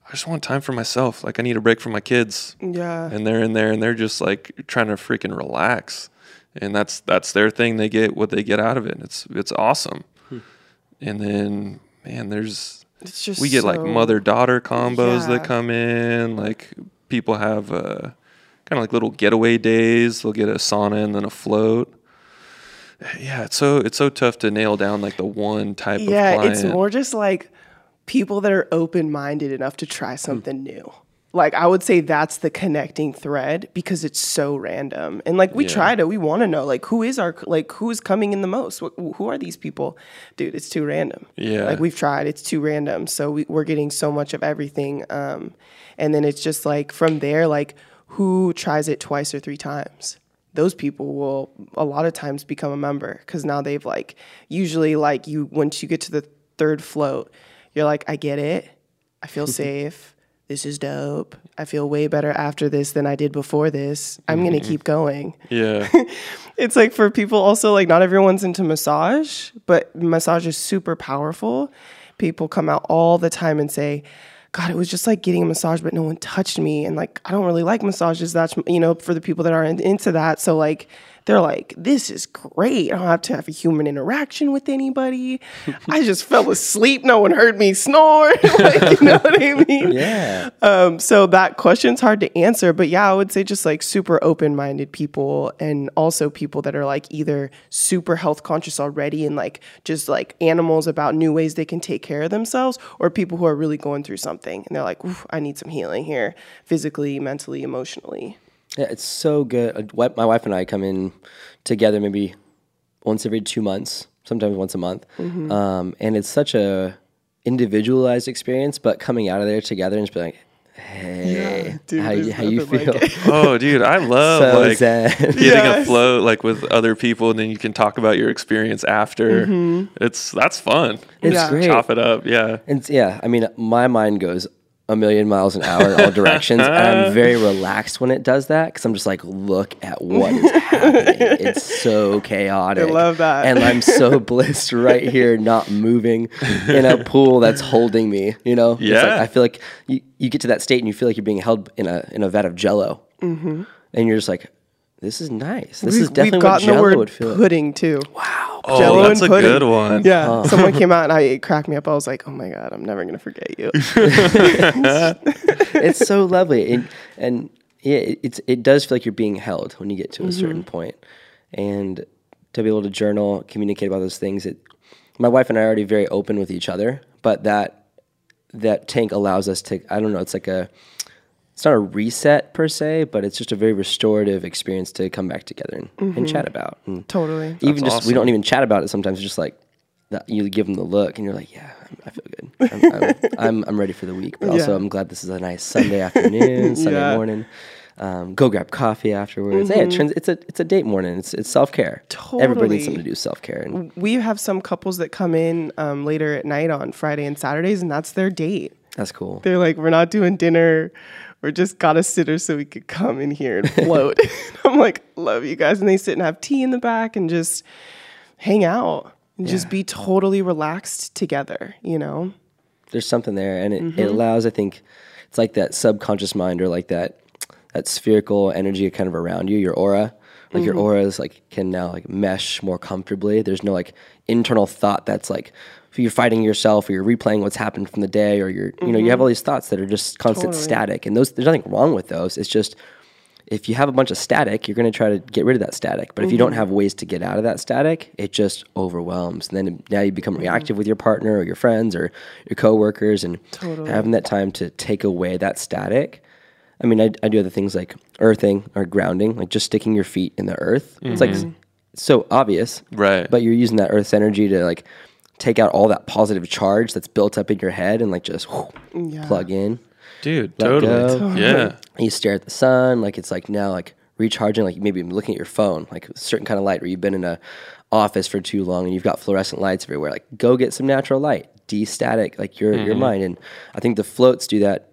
I just want time for myself. Like I need a break from my kids. Yeah. And they're in there and they're just like trying to freaking relax. And that's, that's their thing. They get what they get out of it. It's, it's awesome. Hmm. And then, man, there's, it's just we get so, like mother daughter combos yeah. that come in. Like people have uh kind of like little getaway days. They'll get a sauna and then a float. Yeah. It's so, it's so tough to nail down like the one type yeah, of client. It's more just like, people that are open-minded enough to try something mm. new. Like, I would say that's the connecting thread because it's so random. And, like, we yeah. try to, we want to know, like, who is our, like, who's coming in the most? Wh- who are these people? Dude, it's too random. Yeah. Like, we've tried. It's too random. So we, we're getting so much of everything. Um, and then it's just, like, from there, like, who tries it twice or three times? Those people will, a lot of times, become a member because now they've, like, usually, like, you once you get to the third float, you're like, I get it. I feel safe. This is dope. I feel way better after this than I did before this. I'm mm-hmm. going to keep going. Yeah. It's like for people also, like not everyone's into massage, but massage is super powerful. People come out all the time and say, God, it was just like getting a massage, but no one touched me. And like, I don't really like massages. That's, you know, for the people that aren't into that. So like, They're like, this is great. I don't have to have a human interaction with anybody. I just fell asleep. No one heard me snore. Like, you know what I mean? Yeah. Um, so that question's hard to answer. But yeah, I would say just like super open-minded people, and also people that are like either super health conscious already and like just like animals about new ways they can take care of themselves, or people who are really going through something and they're like, oof, I need some healing here, physically, mentally, emotionally. Yeah, it's so good. My wife and I come in together maybe once every two months, sometimes once a month. Mm-hmm. Um, and it's such a individualized experience, but coming out of there together and just being like, hey, yeah, dude, how, you, how you feel? Like oh, dude, I love so like sad. Getting yes. afloat like with other people, and then you can talk about your experience after. Mm-hmm. It's that's fun. It's yeah. great. Chop it up, yeah. And yeah, I mean, my mind goes a million miles an hour in all directions. And I'm very relaxed when it does that, because I'm just like, look at what is happening. It's so chaotic. I love that. And I'm so blissed right here, not moving in a pool that's holding me, you know? Yeah. It's like, I feel like you, you get to that state and you feel like you're being held in a in a vat of jello. Mm-hmm. And you're just like, this is nice. This we, is definitely we've gotten what jello the word would feel pudding, like. Too. Wow. Oh, Jello that's a pudding. Good one. Yeah, oh. Someone came out and I, it cracked me up. I was like, oh my God, I'm never going to forget you. It's so lovely. And, and yeah, it, it's, it does feel like you're being held when you get to a mm-hmm. certain point. And to be able to journal, communicate about those things, it, my wife and I are already very open with each other, but that, that tank allows us to, I don't know, it's like a, it's not a reset per se, but it's just a very restorative experience to come back together and, mm-hmm. and chat about. And totally. Even That's just, awesome. We don't even chat about it sometimes. It's just like, that you give them the look and you're like, yeah, I feel good. I'm, I'm, I'm, I'm ready for the week, but yeah. also I'm glad this is a nice Sunday afternoon, Sunday yeah. morning. Um, go grab coffee afterwards. Mm-hmm. Hey, it trans- it's a it's a date morning. It's it's self care. Totally. Everybody needs something to do self care. And we have some couples that come in um, later at night on Friday and Saturdays, and that's their date. That's cool. They're like, we're not doing dinner. We're just got a sitter so we could come in here and float. I'm like, love you guys. And they sit and have tea in the back and just hang out and yeah. just be totally relaxed together, you know? There's something there. And it, mm-hmm. it allows, I think, it's like that subconscious mind, or like that that spherical energy kind of around you, your aura. Like mm-hmm. your aura is like, can now like mesh more comfortably. There's no like internal thought that's like, you're fighting yourself, or you're replaying what's happened from the day, or you're, mm-hmm. you know, you have all these thoughts that are just constant totally. Static. And those, there's nothing wrong with those. It's just, if you have a bunch of static, you're going to try to get rid of that static. But mm-hmm. if you don't have ways to get out of that static, it just overwhelms. And then it, now you become mm-hmm. reactive with your partner or your friends or your coworkers, and totally. Having that time to take away that static. I mean, I, I do other things like earthing or grounding, like just sticking your feet in the earth. Mm-hmm. It's like, it's so obvious, right? But you're using that earth's energy to like take out all that positive charge that's built up in your head and like just whoo, yeah. plug in. Dude, totally. totally. Yeah. And you stare at the sun. Like it's like now like recharging, like maybe looking at your phone, like a certain kind of light, where you've been in a office for too long and you've got fluorescent lights everywhere. Like go get some natural light, de-static, like your, mm-hmm. your mind. And I think the floats do that.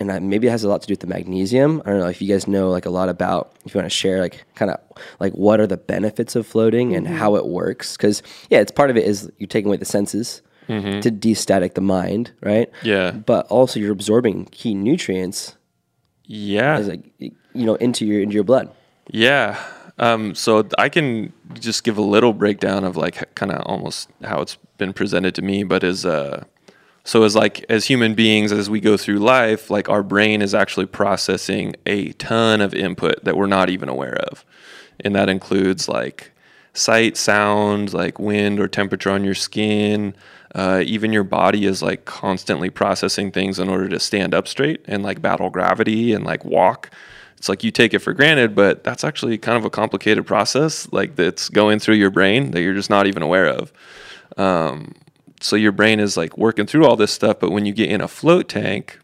And I, maybe it has a lot to do with the magnesium. I don't know if you guys know like a lot about, if you want to share like kind of like what are the benefits of floating mm-hmm. and how it works. Because yeah, it's part of it is you're taking away the senses mm-hmm. to de-static the mind, right? Yeah. But also you're absorbing key nutrients. Yeah. As, like, you know, into your into your blood. Yeah. Um, so I can just give a little breakdown of like kind of almost how it's been presented to me, but is uh. So as like as human beings, as we go through life, like our brain is actually processing a ton of input that we're not even aware of. And that includes like sight, sound, like wind or temperature on your skin. Uh, even your body is like constantly processing things in order to stand up straight and like battle gravity and like walk. It's like you take it for granted, but that's actually kind of a complicated process like that's going through your brain that you're just not even aware of. Um, So your brain is like working through all this stuff, but when you get in a float tank,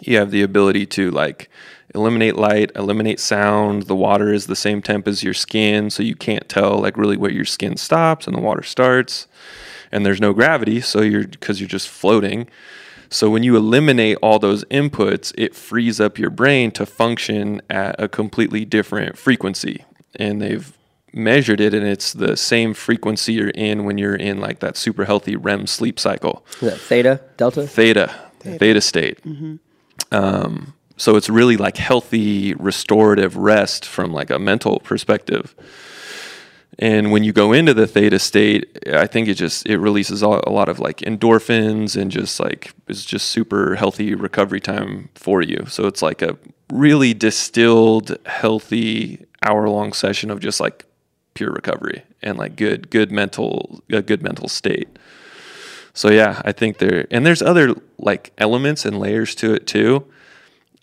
you have the ability to like eliminate light, eliminate sound. The water is the same temp as your skin, so you can't tell like really where your skin stops and the water starts. And there's no gravity, so you're because you're just floating. So when you eliminate all those inputs, it frees up your brain to function at a completely different frequency. And they've measured it, and it's the same frequency you're in when you're in like that super healthy R E M sleep cycle. Is that theta, delta? Theta, theta, theta state. Mm-hmm. Um, So it's really like healthy, restorative rest from like a mental perspective. And when you go into the theta state, I think it just, it releases a lot of like endorphins and just like, it's just super healthy recovery time for you. So it's like a really distilled, healthy hour long session of just like pure recovery and like good, good mental, a good mental state. So yeah, I think there, and there's other like elements and layers to it too.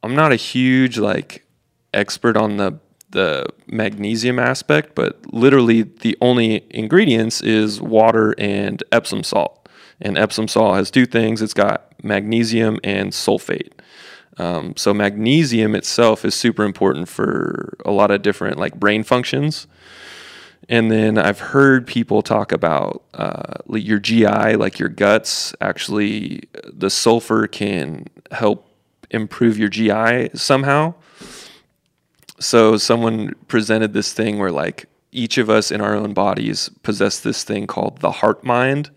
I'm not a huge like expert on the the magnesium aspect, but literally the only ingredients is water and Epsom salt. And Epsom salt has two things. It's got magnesium and sulfate. Um, so magnesium itself is super important for a lot of different like brain functions. And then I've heard people talk about uh, your G I, like your guts. Actually, the sulfur can help improve your G I somehow. So someone presented this thing where like each of us in our own bodies possess this thing called the heart mind.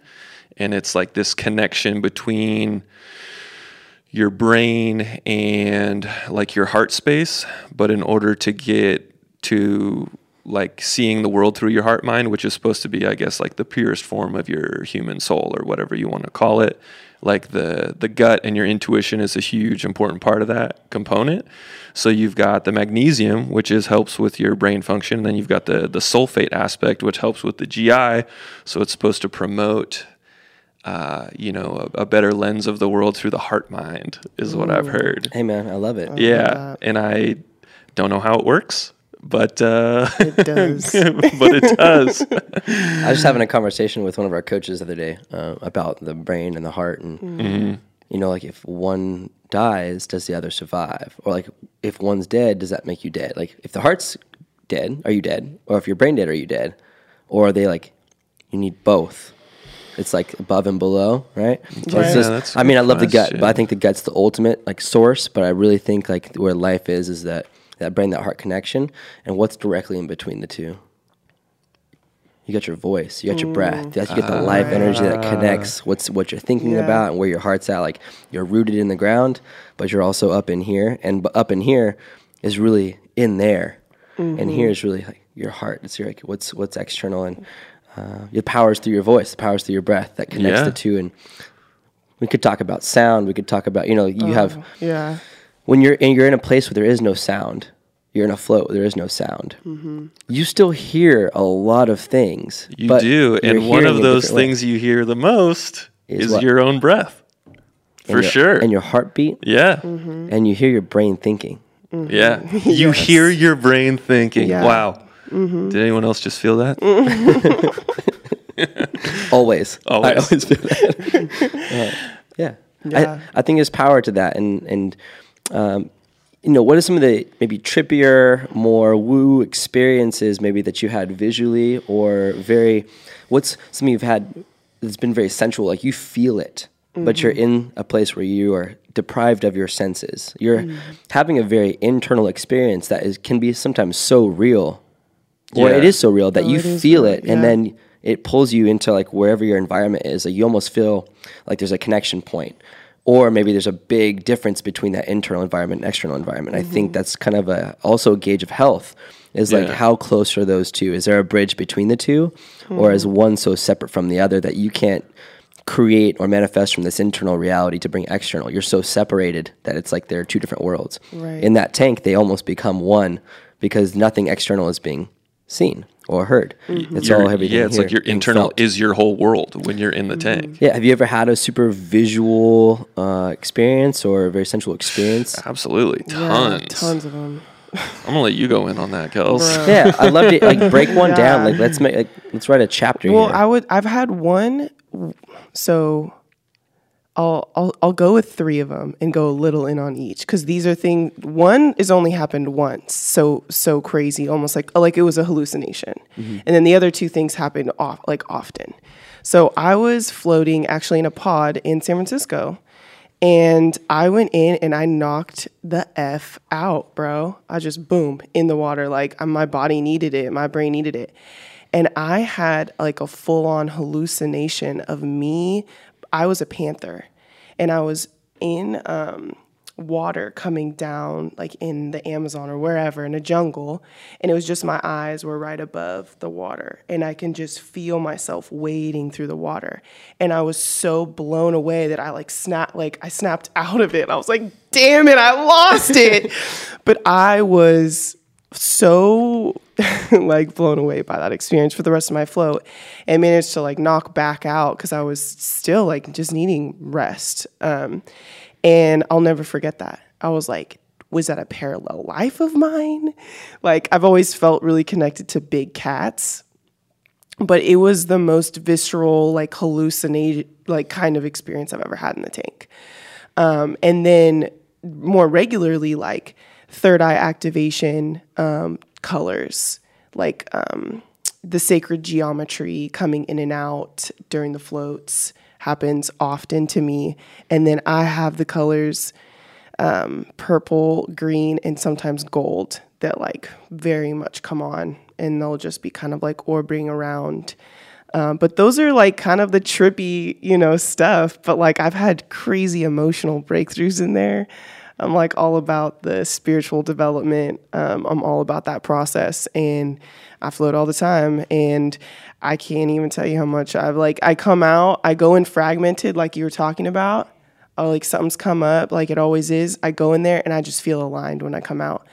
And it's like this connection between your brain and like your heart space. But in order to get to like seeing the world through your heart mind, which is supposed to be, I guess, like the purest form of your human soul or whatever you want to call it, like the the gut and your intuition is a huge important part of that component. So you've got the magnesium, which is helps with your brain function. Then you've got the the sulfate aspect, which helps with the G I. So it's supposed to promote, uh, you know, a, a better lens of the world through the heart mind is what I've heard. Hey man, I love it. I yeah, love and I don't know how it works. But uh, it does. But it does. I was just having a conversation with one of our coaches the other day uh, about the brain and the heart, and mm-hmm. you know, like if one dies, does the other survive? Or like if one's dead, does that make you dead? Like if the heart's dead, are you dead? Or if your brain dead, are you dead? Or are they like you need both? It's like above and below, right? So yeah, just, that's I mean, I love question. the gut, but I think the gut's the ultimate like source. But I really think like where life is is that. That brain, that heart connection, and what's directly in between the two. You got your voice, you got your mm. breath, you get the uh, life energy that connects what's what you're thinking yeah. about and where your heart's at. Like you're rooted in the ground, but you're also up in here, and up in here is really in there, mm-hmm. and here is really like your heart. It's your, like what's what's external, and uh, your powers through your voice, the powers through your breath that connects yeah. the two. And we could talk about sound. We could talk about you know you oh, have yeah. When you're in, you're in a place where there is no sound, you're in a float where there is no sound, mm-hmm. you still hear a lot of things. You but do, and one of those things way. you hear the most is, is your own breath, and for your, sure. And your heartbeat. Yeah. Mm-hmm. And you hear your brain thinking. Mm-hmm. Yeah. Yes. You hear your brain thinking. Yeah. Wow. Mm-hmm. Did anyone else just feel that? always. always. I always feel that. yeah. Yeah. yeah. I, I think there's power to that, and and... Um, you know, what are some of the maybe trippier, more woo experiences maybe that you had visually, or very, what's something you've had that's been very sensual, like you feel it, mm-hmm. but you're in a place where you are deprived of your senses. You're mm-hmm. having a very internal experience that is can be sometimes so real, yeah. or it is so real that oh, you it feel real. it, yeah. and then it pulls you into like wherever your environment is. Like you almost feel like there's a connection point. Or maybe there's a big difference between that internal environment and external environment. Mm-hmm. I think that's kind of a also a gauge of health is yeah. like how close are those two? Is there a bridge between the two? Mm-hmm. Or is one so separate from the other that you can't create or manifest from this internal reality to bring external? You're so separated that it's like there are two different worlds. Right. In that tank, they almost become one because nothing external is being seen or heard. Mm-hmm. It's you're, all everything. Yeah, it's like your internal is your whole world when you're in the mm-hmm. tank. Yeah. Have you ever had a super visual uh, experience or a very sensual experience? Absolutely, tons, yeah, tons of them. I'm gonna let you go in on that, Kels. Yeah, I'd love to like break one yeah. down. Like let's make like let's write a chapter. Well, here. I would. I've had one, so I'll I'll I'll go with three of them and go a little in on each because these are things. One is only happened once, so so crazy, almost like oh, like it was a hallucination. Mm-hmm. And then the other two things happened off like often. So I was floating actually in a pod in San Francisco, and I went in and I knocked the F out, bro. I just boom in the water like my body needed it, my brain needed it, and I had like a full on hallucination of me. I was a panther, and I was in um, water coming down like in the Amazon or wherever in a jungle, and it was just my eyes were right above the water, and I can just feel myself wading through the water, and I was so blown away that I like snapped like I snapped out of it. I was like, damn it, I lost it. But I was so like blown away by that experience for the rest of my float, and managed to like knock back out because I was still like just needing rest. Um, and I'll never forget that. I was like, was that a parallel life of mine? Like I've always felt really connected to big cats, but it was the most visceral, like hallucinate, like kind of experience I've ever had in the tank. Um, and then more regularly, like third eye activation, um, colors, like um, the sacred geometry coming in and out during the floats happens often to me. And then I have the colors um, purple, green, and sometimes gold that like very much come on, and they'll just be kind of like orbiting around. Um, but those are like kind of the trippy, you know, stuff. But like I've had crazy emotional breakthroughs in there. I'm like all about the spiritual development. Um, I'm all about that process, and I float all the time, and I can't even tell you how much I've like, I come out, I go in fragmented, like you were talking about, oh, like something's come up like it always is. I go in there and I just feel aligned when I come out.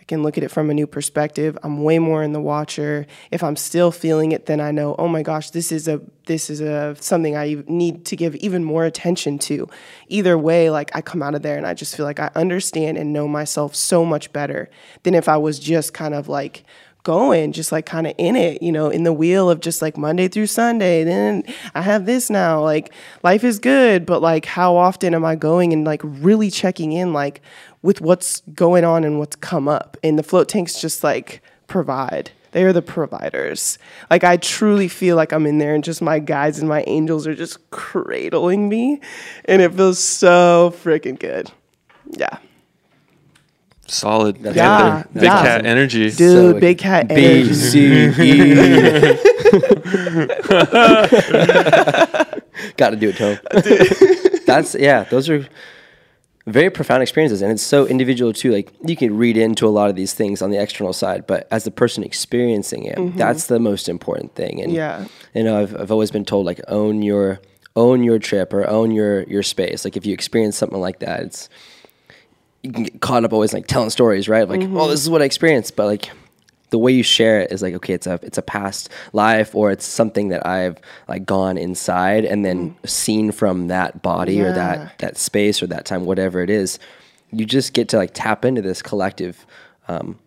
I can look at it from a new perspective. I'm way more in the watcher. If I'm still feeling it, then I know, oh my gosh, this is a, this is a, something I need to give even more attention to. Either way, like I come out of there and I just feel like I understand and know myself so much better than if I was just kind of like going, just like kind of in it, you know, in the wheel of just like Monday through Sunday. Then I have this now, like life is good, but like how often am I going and like really checking in, like, with what's going on and what's come up. And the float tanks just like provide. They are the providers. Like I truly feel like I'm in there and just my guides and my angels are just cradling me. And it feels so freaking good. Yeah. Solid. That's yeah. Big yeah. cat energy. Dude, so like big cat energy. B C E Got to do it, Tom. That's, yeah, those are very profound experiences, and it's so individual too. Like you can read into a lot of these things on the external side, but as the person experiencing it, mm-hmm. that's the most important thing. And yeah, you know, I've I've always been told like own your own your trip or own your your space. Like if you experience something like that, it's you can get caught up always like telling stories, right? Like, mm-hmm. oh, this is what I experienced, but like the way you share it is like, okay, it's a it's a past life, or it's something that I've like gone inside and then mm. seen from that body yeah. or that that space or that time, whatever it is. You just get to like tap into this collective, um,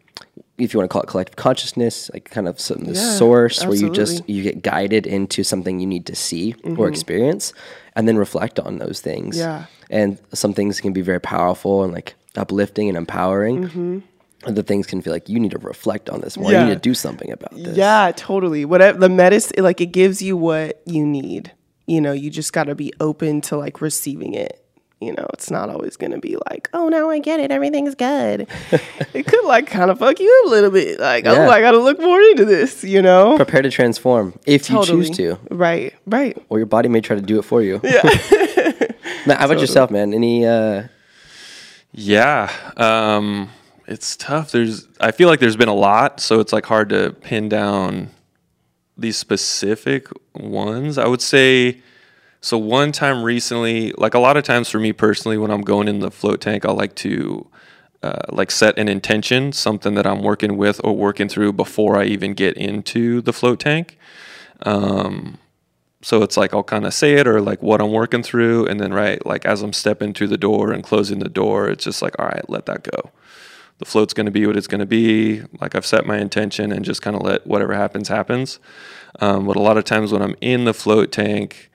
if you want to call it collective consciousness, like kind of some yeah, this source absolutely. Where you just you get guided into something you need to see mm-hmm. or experience, and then reflect on those things. Yeah, and some things can be very powerful and like uplifting and empowering. Mm-hmm. Other things can feel like you need to reflect on this more. Yeah. You need to do something about this. Yeah, totally. Whatever the medicine, like it gives you what you need. You know, you just got to be open to like receiving it. You know, it's not always going to be like, oh, now I get it. Everything's good. It could like kind of fuck you up a little bit. Like, yeah. oh, I got to look more into this, you know? Prepare to transform if totally. You choose to. Right, right. Or your body may try to do it for you. Yeah. Now, how about totally. Yourself, man? Any, uh... Yeah. Um... It's tough. There's, I feel like there's been a lot, so it's like hard to pin down these specific ones. I would say, so one time recently, like a lot of times for me personally, when I'm going in the float tank, I like to uh, like set an intention, something that I'm working with or working through before I even get into the float tank. Um, so it's like, I'll kind of say it or like what I'm working through. And then, right, like as I'm stepping through the door and closing the door, it's just like, all right, let that go. The float's going to be what it's going to be. Like I've set my intention and just kind of let whatever happens, happens. Um, but a lot of times when I'm in the float tank,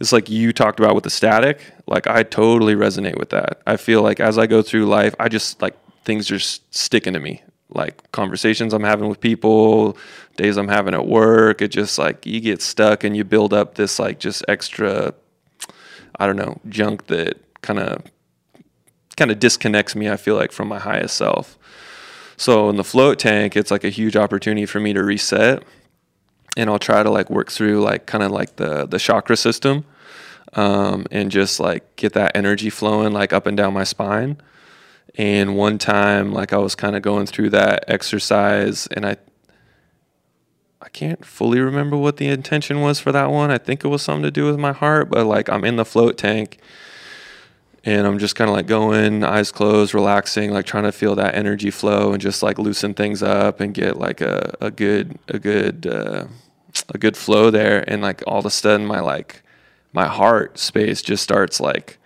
it's like you talked about with the static. Like I totally resonate with that. I feel like as I go through life, I just like things are just sticking to me. Like conversations I'm having with people, days I'm having at work. It just like you get stuck and you build up this like just extra, I don't know, junk that kind of, kind of disconnects me, I feel like, from my highest self. So in the float tank, it's like a huge opportunity for me to reset. And I'll try to like work through like kind of like the the chakra system. um, and just like get that energy flowing like up and down my spine. And one time, like I was kind of going through that exercise, and I I can't fully remember what the intention was for that one. I think it was something to do with my heart, but like I'm in the float tank and I'm just kind of like going, eyes closed, relaxing, like trying to feel that energy flow and just like loosen things up and get like a, a good, a good, uh, a good flow there. And like all of a sudden my, like my heart space just starts like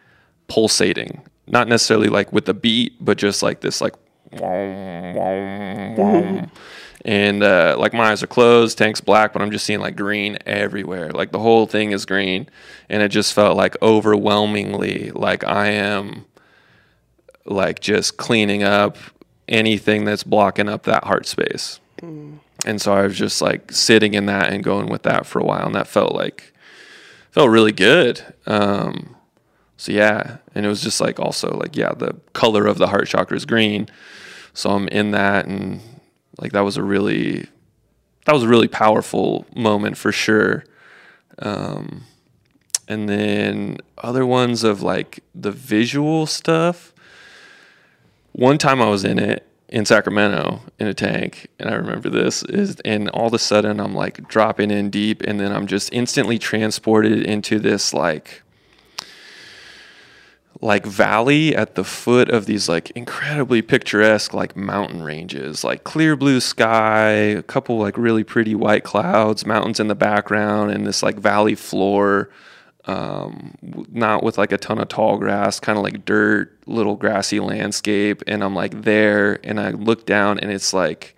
pulsating, not necessarily like with the beat, but just like this, like, and uh like my eyes are closed, tank's black, but I'm just seeing like green everywhere, like the whole thing is green. And it just felt like overwhelmingly like I am like just cleaning up anything that's blocking up that heart space. Mm. And so I was just like sitting in that and going with that for a while, and that felt like felt really good. um So yeah, and it was just like also like, yeah, the color of the heart chakra is green. So I'm in that, and like that was a really, that was a really powerful moment for sure. Um, and then other ones of like the visual stuff. One time I was in it in Sacramento in a tank, and I remember this, is, and all of a sudden I'm like dropping in deep, and then I'm just instantly transported into this like, like valley at the foot of these like incredibly picturesque like mountain ranges, like clear blue sky, a couple like really pretty white clouds, mountains in the background, and this like valley floor, um, not with like a ton of tall grass, kind of like dirt, little grassy landscape. And I'm like there, and I look down, and it's like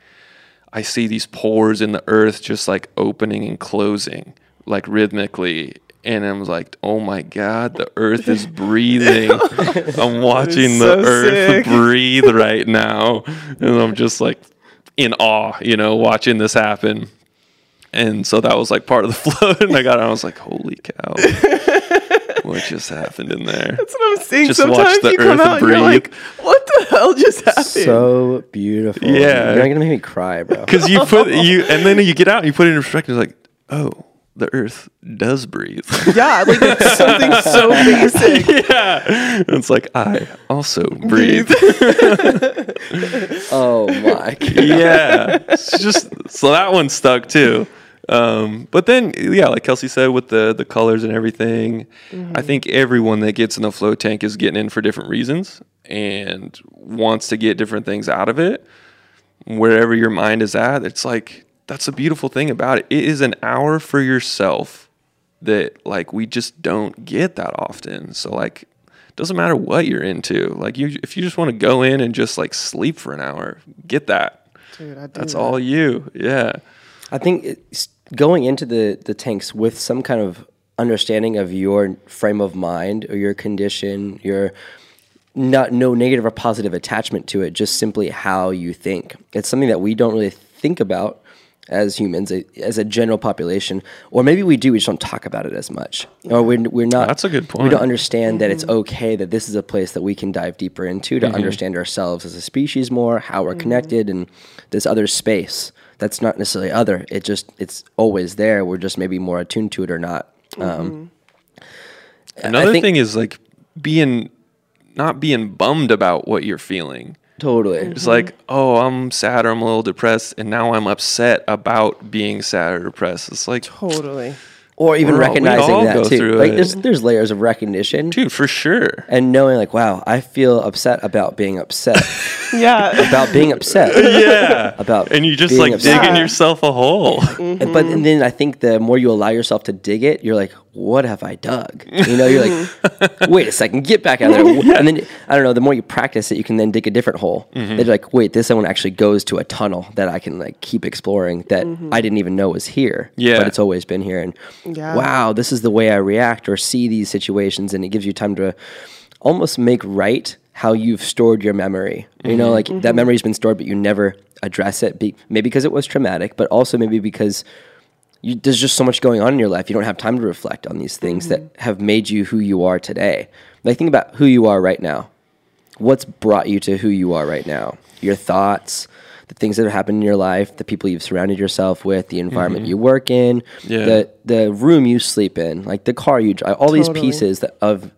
I see these pores in the earth just like opening and closing like rhythmically. And I was like, oh my God, the earth is breathing. I'm watching so the earth sick. breathe right now. And I'm just like in awe, you know, watching this happen. And so that was like part of the float. And I got out, I was like, holy cow. What just happened in there? That's what I'm seeing. Just sometimes watch the you earth come out breathe. And you're like, what the hell just happened? So beautiful. Yeah. You're not going to make me cry, bro. Because you put, you, and then you get out and you put it in perspective, like, oh. The earth does breathe. Yeah, like it's something so basic. Yeah. It's like, I also breathe. Oh my God. Yeah. It's just, so that one stuck too. Um, but then, yeah, like Kelsey said, with the, the colors and everything, mm-hmm. I think everyone that gets in the float tank is getting in for different reasons and wants to get different things out of it. Wherever your mind is at, it's like, that's a beautiful thing about it. It is an hour for yourself that like we just don't get that often. So like it doesn't matter what you're into. Like you if you just want to go in and just like sleep for an hour, get that. Dude, I do That's that. all you. Yeah. I think it's going into the the tanks with some kind of understanding of your frame of mind or your condition, your not no negative or positive attachment to it, just simply how you think. It's something that we don't really think about as humans, as a general population, or maybe we do, we just don't talk about it as much, or we're, we're not, that's a good point. We don't understand mm-hmm. that it's okay, that this is a place that we can dive deeper into to mm-hmm. understand ourselves as a species more, how we're mm-hmm. connected, and this other space that's not necessarily other. It just, it's always there. We're just maybe more attuned to it or not. Mm-hmm. Um, Another think, thing is like being, not being bummed about what you're feeling. Totally. Mm-hmm. It's like, oh, I'm sad or I'm a little depressed, and now I'm upset about being sad or depressed. It's like totally, or even recognizing all, that too. Like it. there's there's layers of recognition, dude, for sure. And knowing like, wow, I feel upset about being upset. Yeah, about being upset. Yeah, about and you just like upset. digging yeah. yourself a hole. Mm-hmm. And, but and then I think the more you allow yourself to dig it, you're like, what have I dug? You know, you're like, wait a second, get back out of there. Yeah. And then, I don't know, the more you practice it, you can then dig a different hole. Mm-hmm. They're like, wait, this one actually goes to a tunnel that I can like keep exploring that mm-hmm. I didn't even know was here, yeah. but it's always been here. And yeah. wow, this is the way I react or see these situations. And it gives you time to almost make right how you've stored your memory. Mm-hmm. You know, like mm-hmm. that memory's been stored, but you never address it. Be- maybe because it was traumatic, but also maybe because... You, there's just so much going on in your life. You don't have time to reflect on these things mm-hmm. that have made you who you are today. Like, think about who you are right now. What's brought you to who you are right now? Your thoughts, the things that have happened in your life, the people you've surrounded yourself with, the environment mm-hmm. you work in, yeah. the the room you sleep in, like the car you drive, all totally. these pieces that of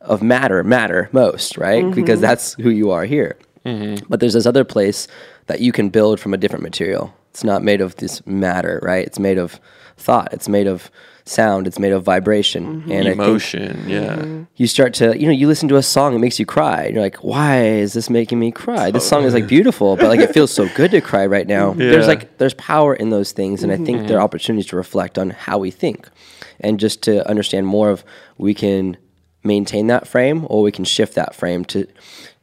of matter matter most, right? Mm-hmm. Because that's who you are here. Mm-hmm. But there's this other place that you can build from a different material. It's not made of this matter, right? It's made of thought. It's made of sound. It's made of vibration. Mm-hmm. And emotion, yeah. You start to, you know, you listen to a song, it makes you cry. You're like, why is this making me cry? Totally. This song is like beautiful, but like it feels so good to cry right now. Yeah. There's like, there's power in those things. And I think mm-hmm. there are opportunities to reflect on how we think and just to understand more of we can maintain that frame or we can shift that frame to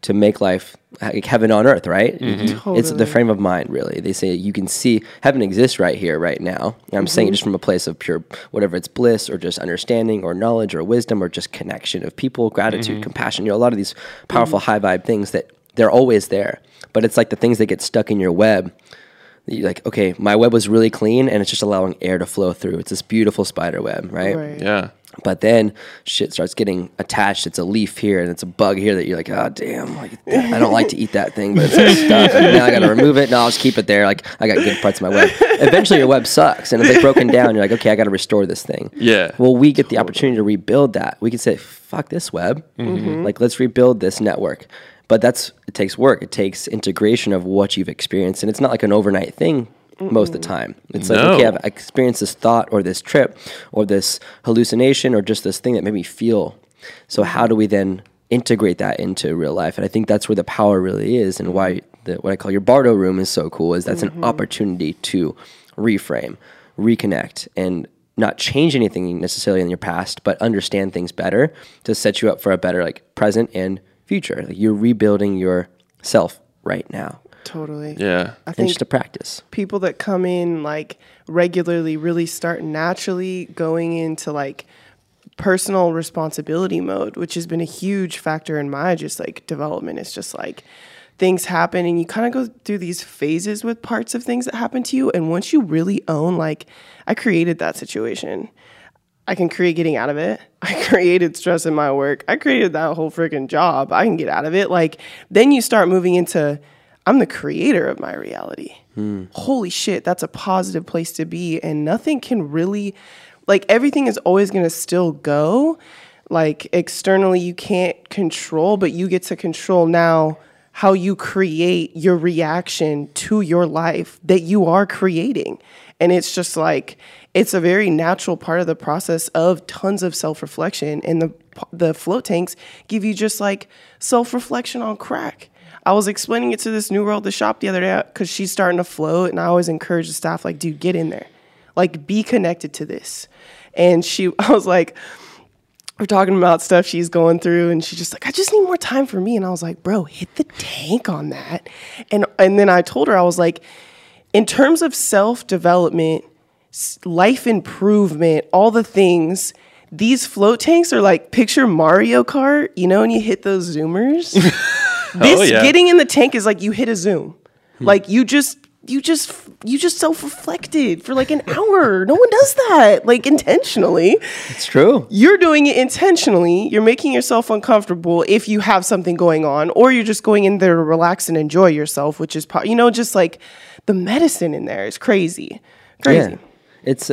to make life like heaven on earth, right? Mm-hmm. Totally. It's the frame of mind, really. They say you can see heaven exists right here, right now. And I'm mm-hmm. saying it just from a place of pure, whatever it's bliss or just understanding or knowledge or wisdom or just connection of people, gratitude, mm-hmm. compassion, you know, a lot of these powerful mm-hmm. high vibe things that they're always there. But it's like the things that get stuck in your web. You're like, okay, my web was really clean and it's just allowing air to flow through. It's this beautiful spider web, right? right. Yeah. But then shit starts getting attached. It's a leaf here and it's a bug here that you're like, oh, damn. Like, I don't like to eat that thing, but it's like stuff. And now I got to remove it. No, I'll just keep it there. Like, I got good parts of my web. Eventually, your web sucks. And it's like broken down. You're like, okay, I got to restore this thing. Yeah. Well, we get totally. the opportunity to rebuild that. We can say, fuck this web. Mm-hmm. Like, let's rebuild this network. But that's it takes work. It takes integration of what you've experienced. And it's not like an overnight thing. Most of the time. It's no. like, okay, I've experienced this thought or this trip or this hallucination or just this thing that made me feel. So how do we then integrate that into real life? And I think that's where the power really is and why the, what I call your Bardo room is so cool is that's mm-hmm. an opportunity to reframe, reconnect, and not change anything necessarily in your past, but understand things better to set you up for a better like present and future. Like you're rebuilding yourself right now. Totally. Yeah. I think it's just a practice. People that come in like regularly really start naturally going into like personal responsibility mode, which has been a huge factor in my just like development. It's just like things happen and you kind of go through these phases with parts of things that happen to you. And once you really own, like, I created that situation. I can create getting out of it. I created stress in my work. I created that whole freaking job. I can get out of it. Like, then you start moving into I'm the creator of my reality. Hmm. Holy shit, that's a positive place to be. And nothing can really, like everything is always going to still go. Like externally you can't control, but you get to control now how you create your reaction to your life that you are creating. And it's just like, it's a very natural part of the process of tons of self-reflection. And the the float tanks give you just like self-reflection on crack. I was explaining it to this new girl at the shop the other day because she's starting to float, and I always encourage the staff, like, dude, get in there. Like, be connected to this. And she, I was like, we're talking about stuff she's going through, and she's just like, I just need more time for me. And I was like, bro, hit the tank on that. And and then I told her, I was like, in terms of self-development, life improvement, all the things, these float tanks are like, picture Mario Kart, you know, and you hit those zoomers. This oh, yeah. getting in the tank is like you hit a zoom. Hmm. Like you just, you just, you just self-reflected for like an hour. No one does that like intentionally. It's true. You're doing it intentionally. You're making yourself uncomfortable if you have something going on, or you're just going in there to relax and enjoy yourself, which is, po- you know, just like the medicine in there is crazy. Crazy. Yeah. It's,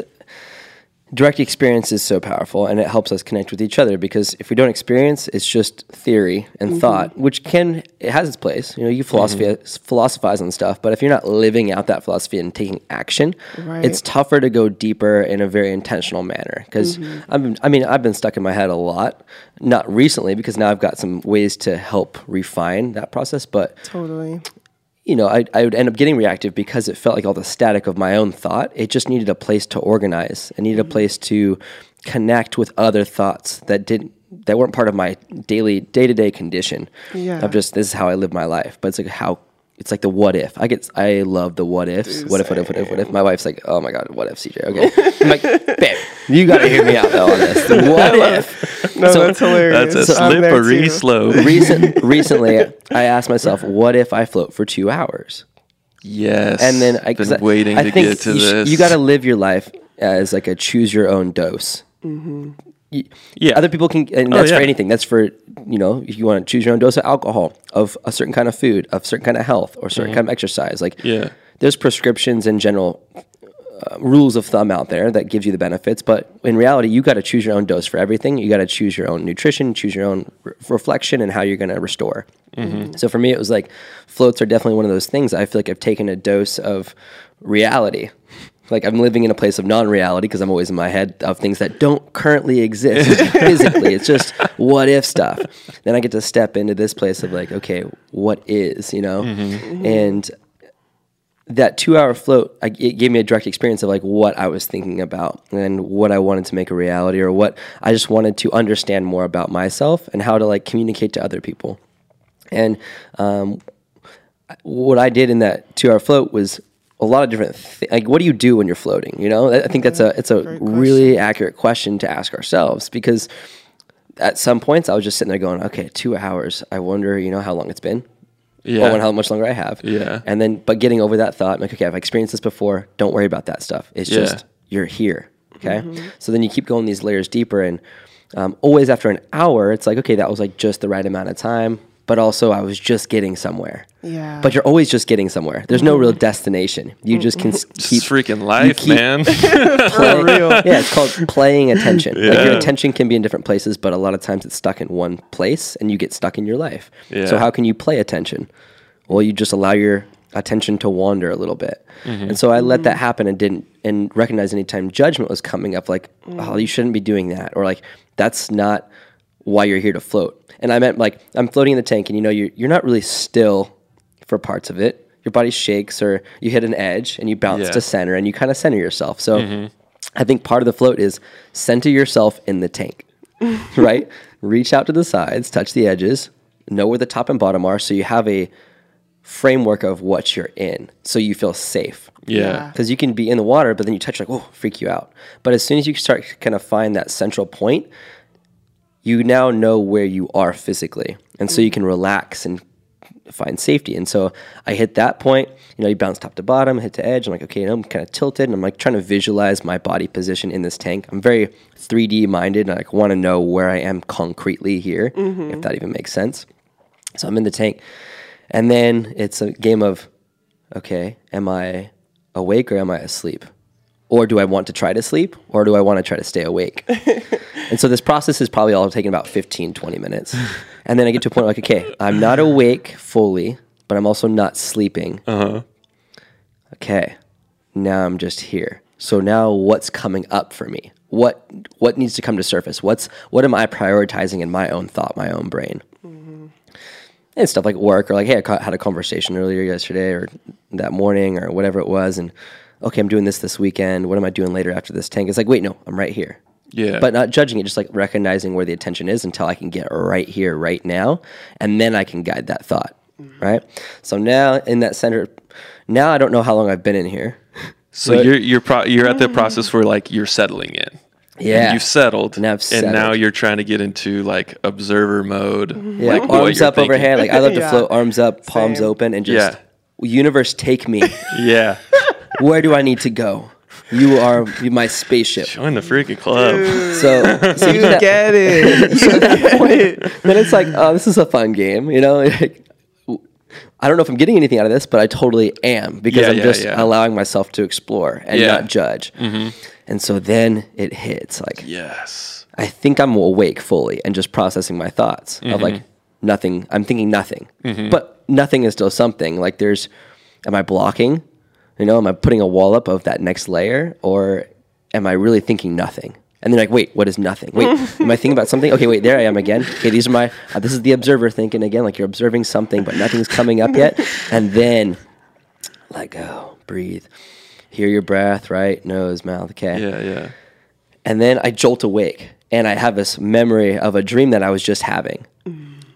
direct experience is so powerful, and it helps us connect with each other because if we don't experience, it's just theory and mm-hmm. thought, which can, it has its place. You know, you philosophy, mm-hmm. philosophize on stuff, but if you're not living out that philosophy and taking action, right. it's tougher to go deeper in a very intentional manner because mm-hmm. I mean, I've been stuck in my head a lot, not recently because now I've got some ways to help refine that process, but totally. You know, I, I would end up getting reactive because it felt like all the static of my own thought. It just needed a place to organize. It needed mm-hmm. a place to connect with other thoughts that didn't that weren't part of my daily day to day condition. Yeah. Of just this is how I live my life. But it's like how it's like the what if. I get I love the what ifs. Dude, what if, what if, what if, what if? My wife's like, oh my God, what if, C J? Okay. I'm like, babe, you gotta hear me out though on this. What if? No, so, that's hilarious. That's a so slippery slope. Recent, recently, I asked myself, what if I float for two hours? Yes. And then I, been waiting I, I to think get to you, this. You gotta live your life as like a choose your own dose. Mm-hmm. Yeah, other people can, and that's oh, yeah. for anything. That's for, you know, if you want to choose your own dose of alcohol, of a certain kind of food, of certain kind of health, or certain mm-hmm. kind of exercise. Like, yeah. there's prescriptions and general uh, rules of thumb out there that gives you the benefits, but in reality, you got to choose your own dose for everything. You got to choose your own nutrition, choose your own re- reflection, and how you're going to restore. Mm-hmm. So for me, it was like floats are definitely one of those things. I feel like I've taken a dose of reality. Like, I'm living in a place of non-reality because I'm always in my head of things that don't currently exist physically. It's just what-if stuff. Then I get to step into this place of, like, okay, what is, you know? Mm-hmm. And that two-hour float, I, it gave me a direct experience of, like, what I was thinking about and what I wanted to make a reality, or what I just wanted to understand more about myself and how to, like, communicate to other people. And um, what I did in that two-hour float was a lot of different th- like, what do you do when you're floating? You know, I think that's a it's a really accurate question to ask ourselves, because at some points I was just sitting there going, okay, two hours. I wonder, you know, how long it's been. Yeah. Or how much longer I have. Yeah. And then, but getting over that thought, like, okay, I've experienced this before. Don't worry about that stuff. It's yeah. just you're here. Okay. Mm-hmm. So then you keep going these layers deeper, and um, always after an hour, it's like, okay, that was like just the right amount of time. But also, I was just getting somewhere. Yeah. But you're always just getting somewhere. There's no real destination. You just can keep just freaking life, keep man. For real. Yeah, it's called playing attention. Yeah. Like, your attention can be in different places, but a lot of times it's stuck in one place, and you get stuck in your life. Yeah. So how can you play attention? Well, you just allow your attention to wander a little bit. Mm-hmm. And so I let mm-hmm. that happen, and didn't and recognize any time judgment was coming up, like, mm. oh, you shouldn't be doing that, or like, that's not why you're here to float. And I meant, like, I'm floating in the tank, and, you know, you're, you're not really still for parts of it. Your body shakes, or you hit an edge and you bounce yeah. to center, and you kind of center yourself. So mm-hmm. I think part of the float is center yourself in the tank, right? Reach out to the sides, touch the edges, know where the top and bottom are, so you have a framework of what you're in, so you feel safe. Yeah. Because you can be in the water, but then you touch, like, oh, freak you out. But as soon as you start to kind of find that central point, you now know where you are physically. And so you can relax and find safety. And so I hit that point, you know, you bounce top to bottom, hit to edge. I'm like, okay, you know, I'm kind of tilted, and I'm like trying to visualize my body position in this tank. I'm very three D minded, and I like, want to know where I am concretely here, mm-hmm. if that even makes sense. So I'm in the tank. And then it's a game of, okay, am I awake or am I asleep? Or do I want to try to sleep, or do I want to try to stay awake? And so this process is probably all taking about fifteen, twenty minutes. And then I get to a point like, okay, I'm not awake fully, but I'm also not sleeping. Uh-huh. Okay, now I'm just here. So now what's coming up for me? What what needs to come to surface? What's What am I prioritizing in my own thought, my own brain? Mm-hmm. And stuff like work, or like, hey, I had a conversation earlier yesterday or that morning or whatever it was, and okay, I'm doing this this weekend. What am I doing later after this tank? It's like, wait, no, I'm right here. Yeah. But not judging it, just like recognizing where the attention is until I can get right here, right now. And then I can guide that thought, mm-hmm. right? So now in that center, now I don't know how long I've been in here. So you're you're pro- you're at the process where, like, you're settling in. Yeah. And you've settled. And I've settled. And now you're trying to get into, like, observer mode. Mm-hmm. Yeah, like, arms up thinking. Overhead. Like, I love to yeah. float arms up, palms Same. Open, and just, yeah. universe, take me. Yeah. Where do I need to go? You are my spaceship. Join the freaking club. Dude, so, so you that, get it. You so get point, it. Then it's like, oh, this is a fun game. You know, like, I don't know if I'm getting anything out of this, but I totally am, because yeah, I'm yeah, just yeah. allowing myself to explore and yeah. not judge. Mm-hmm. And so then it hits. Like, yes, I think I'm awake fully and just processing my thoughts mm-hmm. of, like, nothing. I'm thinking nothing, mm-hmm. but nothing is still something. Like, there's, am I blocking? You know, am I putting a wall up of that next layer, or am I really thinking nothing? And they're like, wait, what is nothing? Wait, am I thinking about something? Okay, wait, there I am again. Okay, these are my, uh, this is the observer thinking again, like, you're observing something, but nothing's coming up yet. And then let go, breathe, hear your breath, right? Nose, mouth, okay. Yeah, yeah. And then I jolt awake, and I have this memory of a dream that I was just having.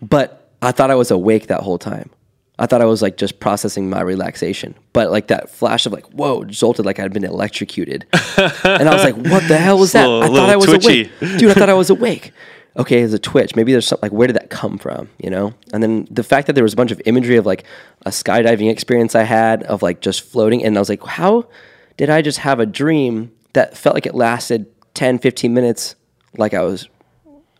But I thought I was awake that whole time. I thought I was, like, just processing my relaxation. But, like, that flash of, like, whoa, jolted like I'd been electrocuted. And I was like, what the hell was that? I thought I was twitchy. awake. Dude, I thought I was awake. Okay, there's a twitch. Maybe there's something, like, where did that come from, you know? And then the fact that there was a bunch of imagery of, like, a skydiving experience I had of, like, just floating. And I was like, how did I just have a dream that felt like it lasted ten, fifteen minutes like I was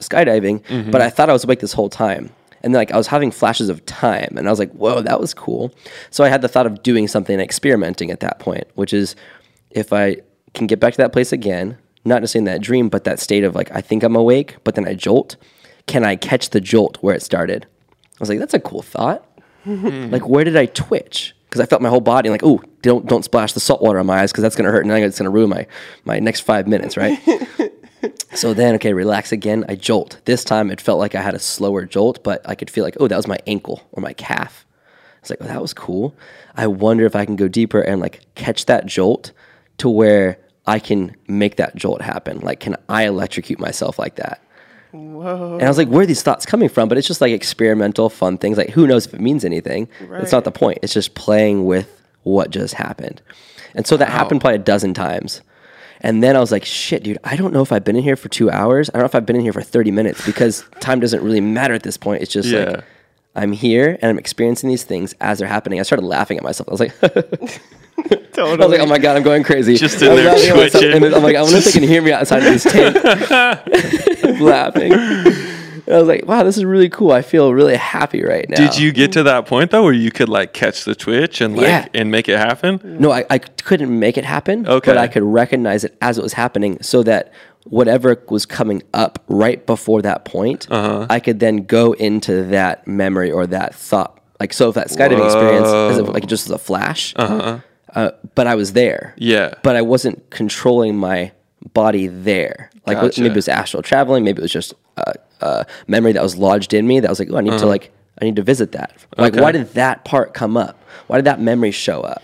skydiving, mm-hmm. but I thought I was awake this whole time. And then, like, I was having flashes of time, and I was like, whoa, that was cool. So I had the thought of doing something and experimenting at that point, which is if I can get back to that place again, not just in that dream, but that state of, like, I think I'm awake, but then I jolt. Can I catch the jolt where it started? I was like, that's a cool thought. Mm-hmm. Like, where did I twitch? Because I felt my whole body, like, oh, don't don't splash the salt water on my eyes because that's going to hurt, and it's going to ruin my, my next five minutes, right? So then, okay, relax again. I jolt. This time it felt like I had a slower jolt, but I could feel like, oh, that was my ankle or my calf. It's like, oh, that was cool. I wonder if I can go deeper and, like, catch that jolt to where I can make that jolt happen. Like, can I electrocute myself like that? Whoa. And I was like, where are these thoughts coming from? But it's just, like, experimental, fun things. Like, who knows if it means anything? Right. It's not the point. It's just playing with what just happened. And so that wow. happened probably a dozen times. And then I was like, shit, dude, I don't know if I've been in here for two hours. I don't know if I've been in here for thirty minutes because time doesn't really matter at this point. It's just yeah. like, I'm here and I'm experiencing these things as they're happening. I started laughing at myself. I was like, totally. I was like, oh my God, I'm going crazy. Just in I'm there twitching. And I'm like, I wonder if they can hear me outside of this tent. Laughing. And I was like, wow, this is really cool. I feel really happy right now. Did you get to that point, though, where you could, like, catch the twitch and, like, yeah. and make it happen? No, I, I couldn't make it happen, okay. but I could recognize it as it was happening so that whatever was coming up right before that point, uh-huh. I could then go into that memory or that thought. Like, so if that skydiving Whoa. experience, as if, like, just as a flash, uh-huh. uh, but I was there. Yeah. But I wasn't controlling my body there. Like, gotcha. Maybe it was astral traveling. Maybe it was just... Uh, Uh, memory that was lodged in me that I was like, oh, I need uh-huh. to like, I need to visit that. Like, okay. Why did that part come up? Why did that memory show up?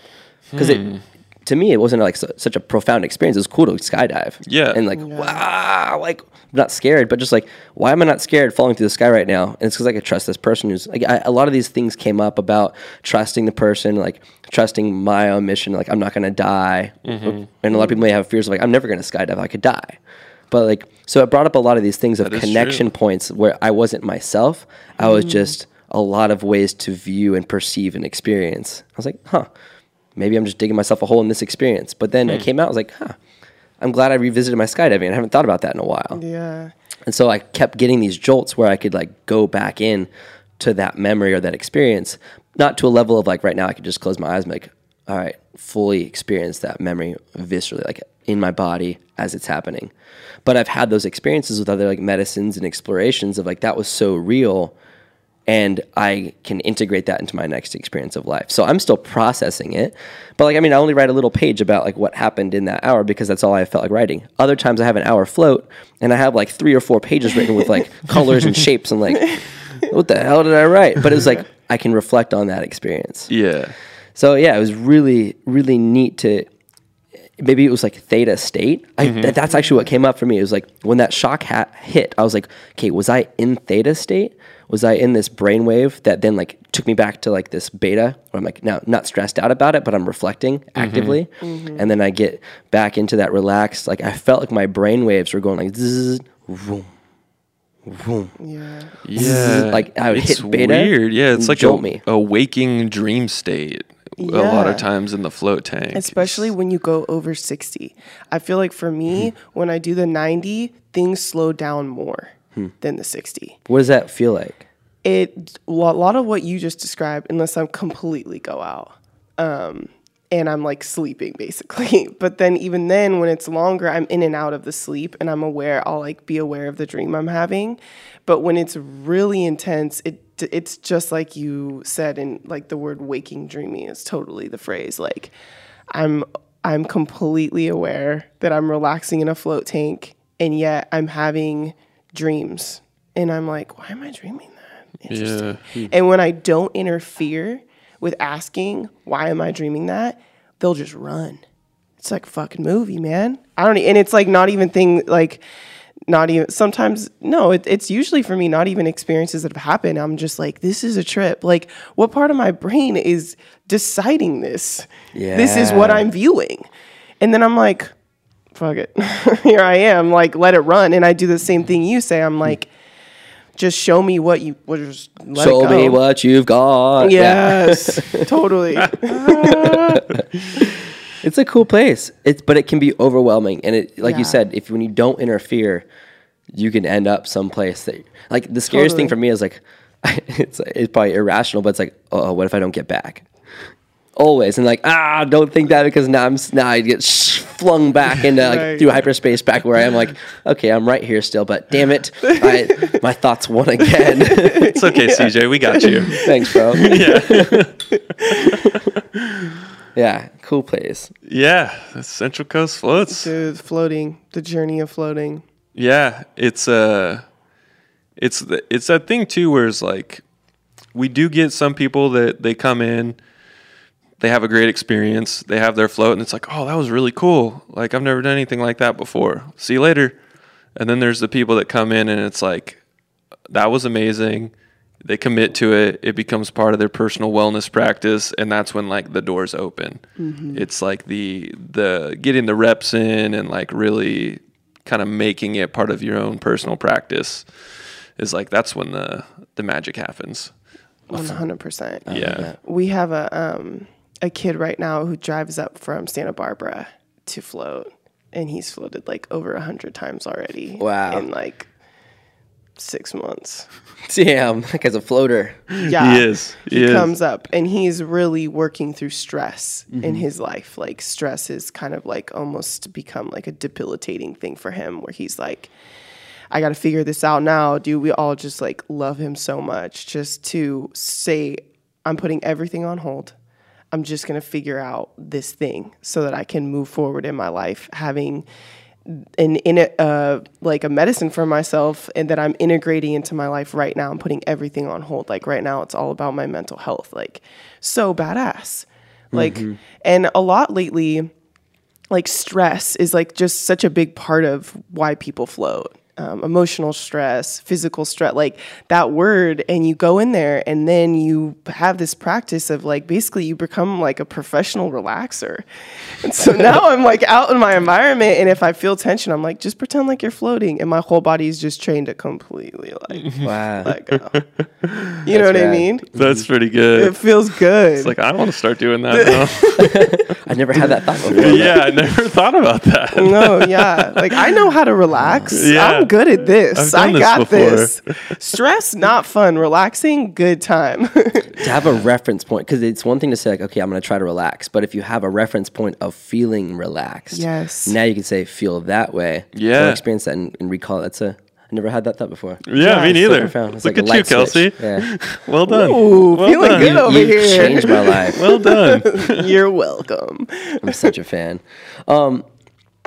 Because hmm. it, to me, it wasn't like su- such a profound experience. It was cool to skydive. Yeah. And like, yeah. wow, like, I'm not scared, but just like, why am I not scared falling through the sky right now? And it's because I could trust this person who's like, I, a lot of these things came up about trusting the person, like trusting my own mission. Like, I'm not going to die. Mm-hmm. And a lot of people may have fears of like, I'm never going to skydive. I could die. But like, so it brought up a lot of these things of connection true. points where I wasn't myself. I mm. was just a lot of ways to view and perceive and experience. I was like, huh, maybe I'm just digging myself a hole in this experience. But then mm. I came out, I was like, huh, I'm glad I revisited my skydiving. I haven't thought about that in a while. Yeah. And so I kept getting these jolts where I could like go back in to that memory or that experience, not to a level of like right now I could just close my eyes and be like, all right, fully experience that memory viscerally, like in my body as it's happening. But I've had those experiences with other like medicines and explorations of like, that was so real. And I can integrate that into my next experience of life. So I'm still processing it. But like, I mean, I only write a little page about like what happened in that hour because that's all I felt like writing. Other times I have an hour float and I have like three or four pages written with like colors and shapes and like, what the hell did I write? But it was like, I can reflect on that experience. Yeah. So yeah, it was really, really neat to... Maybe it was like theta state. I, mm-hmm. th- that's actually what came up for me. It was like when that shock hat hit, I was like, okay, was I in theta state? Was I in this brainwave that then like took me back to like this beta? Where I'm like, no, not stressed out about it, but I'm reflecting actively. Mm-hmm. Mm-hmm. And then I get back into that relaxed. Like I felt like my brainwaves were going like, zzz, vroom, vroom. Yeah. Zzz, yeah. Like I would it's hit beta. It's weird. Yeah. It's like a, me. a waking dream state. Yeah. A lot of times in the float tank. Especially it's... when you go over sixty. I feel like for me, mm-hmm. when I do the ninety, things slow down more hmm. than the sixty. What does that feel like? It a lot of what you just described, unless I'm completely go out. Um, and I'm like sleeping basically. But then even then, when it's longer, I'm in and out of the sleep and I'm aware, I'll like be aware of the dream I'm having. But when it's really intense, it It's just like you said, in like the word waking dreamy is totally the phrase. Like I'm I'm completely aware that I'm relaxing in a float tank and yet I'm having dreams. And I'm like, why am I dreaming that? Interesting. Yeah. And when I don't interfere with asking, why am I dreaming that? They'll just run. It's like a fucking movie, man. I don't and it's like not even thing like Not even sometimes, no, it, it's usually for me, not even experiences that have happened. I'm just like, this is a trip. Like, what part of my brain is deciding this? Yeah. This is what I'm viewing. And then I'm like, fuck it. Here I am, like, let it run. And I do the same thing you say. I'm like, just show me what you, well, just let show it go. Show me what you've got. Yes, totally. It's a cool place. It's but it can be overwhelming, and it like yeah. you said, if when you don't interfere, you can end up someplace that, like, the scariest totally. thing for me is like, it's it's probably irrational, but it's like, oh, what if I don't get back? Always. And like, ah, don't think that, because now I'm now I get sh- flung back into like, right. through hyperspace back where I am. Like, okay, I'm right here still, but damn it, I, my thoughts won again. It's okay, yeah. C J, we got you. Thanks, bro. Yeah. Yeah, cool place. Yeah, that's Central Coast Floats. Dude, floating, the journey of floating. Yeah, it's uh, it's the, it's that thing too, where it's like, we do get some people that they come in. They have a great experience. They have their float, and it's like, oh, that was really cool. Like, I've never done anything like that before. See you later. And then there's the people that come in, and it's like, that was amazing. They commit to it. It becomes part of their personal wellness practice, and that's when, like, the doors open. Mm-hmm. It's like the the getting the reps in and, like, really kind of making it part of your own personal practice is, like, that's when the, the magic happens. one hundred percent. Yeah. We have a... um. a kid right now who drives up from Santa Barbara to float, and he's floated like over a hundred times already. Wow. In like six months. Damn. That guy's a floater. Yeah. He is. He, he is. comes up, and he's really working through stress mm-hmm. in his life. Like, stress is kind of like almost become like a debilitating thing for him, where he's like, I got to figure this out now. Dude, we all just like love him so much, just to say, I'm putting everything on hold. I'm just going to figure out this thing so that I can move forward in my life, having an in a, uh, like a medicine for myself, and that I'm integrating into my life right now. I'm putting everything on hold. Like, right now, it's all about my mental health. Like, so badass. Like, mm-hmm. and a lot lately, like, stress is like just such a big part of why people float. Um, emotional stress, physical stress, like that word. And you go in there, and then you have this practice of like, basically you become like a professional relaxer. And so now I'm like out in my environment, and if I feel tension, I'm like, just pretend like you're floating. And my whole body is just trained to completely like, wow. let go. You That's know what rad. I mean? That's pretty good. It feels good. It's like, I want to start doing that now. I never had that thought before. Yeah, I never thought about that. No, yeah. Like, I know how to relax. Yeah. I'm good at this. I this got before. This. Stress, not fun. Relaxing, good time. To have a reference point, because it's one thing to say like, okay, I'm going to try to relax, but if you have a reference point of feeling relaxed, yes, now you can say feel that way. Yeah, so experience that and, and recall. That's a. I never had that thought before. Yeah, yeah, me neither. Look like at you, Kelsey. Yeah. Well done. Ooh, well feeling done. Good over you, here. You changed my life. Well done. You're welcome. I'm such a fan. Um,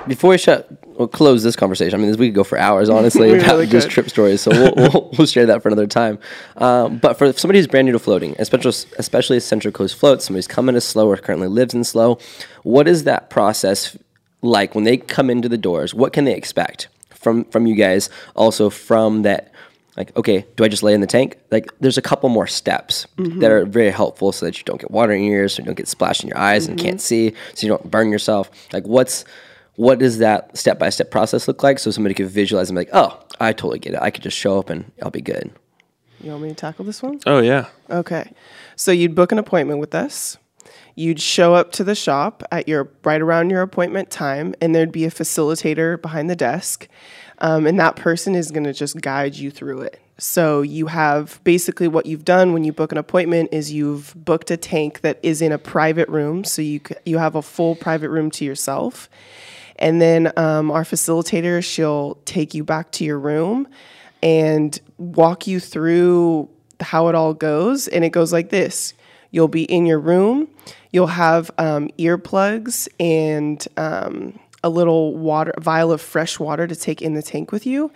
before we shut. We'll close this conversation. I mean, we could go for hours, honestly, about really just trip stories. So we'll, we'll we'll share that for another time. Um, but for somebody who's brand new to floating, especially especially Central Coast Floats, somebody's come into Slow or currently lives in Slow, what is that process like when they come into the doors? What can they expect from from you guys? Also from that, like, okay, do I just lay in the tank? Like, there's a couple more steps mm-hmm. that are very helpful so that you don't get water in your ears, so you don't get splashed in your eyes mm-hmm. and can't see, so you don't burn yourself. Like, what's What does that step-by-step process look like so somebody could visualize and be like, oh, I totally get it. I could just show up and I'll be good. You want me to tackle this one? Oh, yeah. Okay. So you'd book an appointment with us. You'd show up to the shop at your right around your appointment time, and there'd be a facilitator behind the desk, um, and that person is going to just guide you through it. So you have basically what you've done when you book an appointment is you've booked a tank that is in a private room, so you you have a full private room to yourself. And then um, our facilitator, she'll take you back to your room and walk you through how it all goes. And it goes like this. You'll be in your room. You'll have um, earplugs and um, a little water vial of fresh water to take in the tank with you.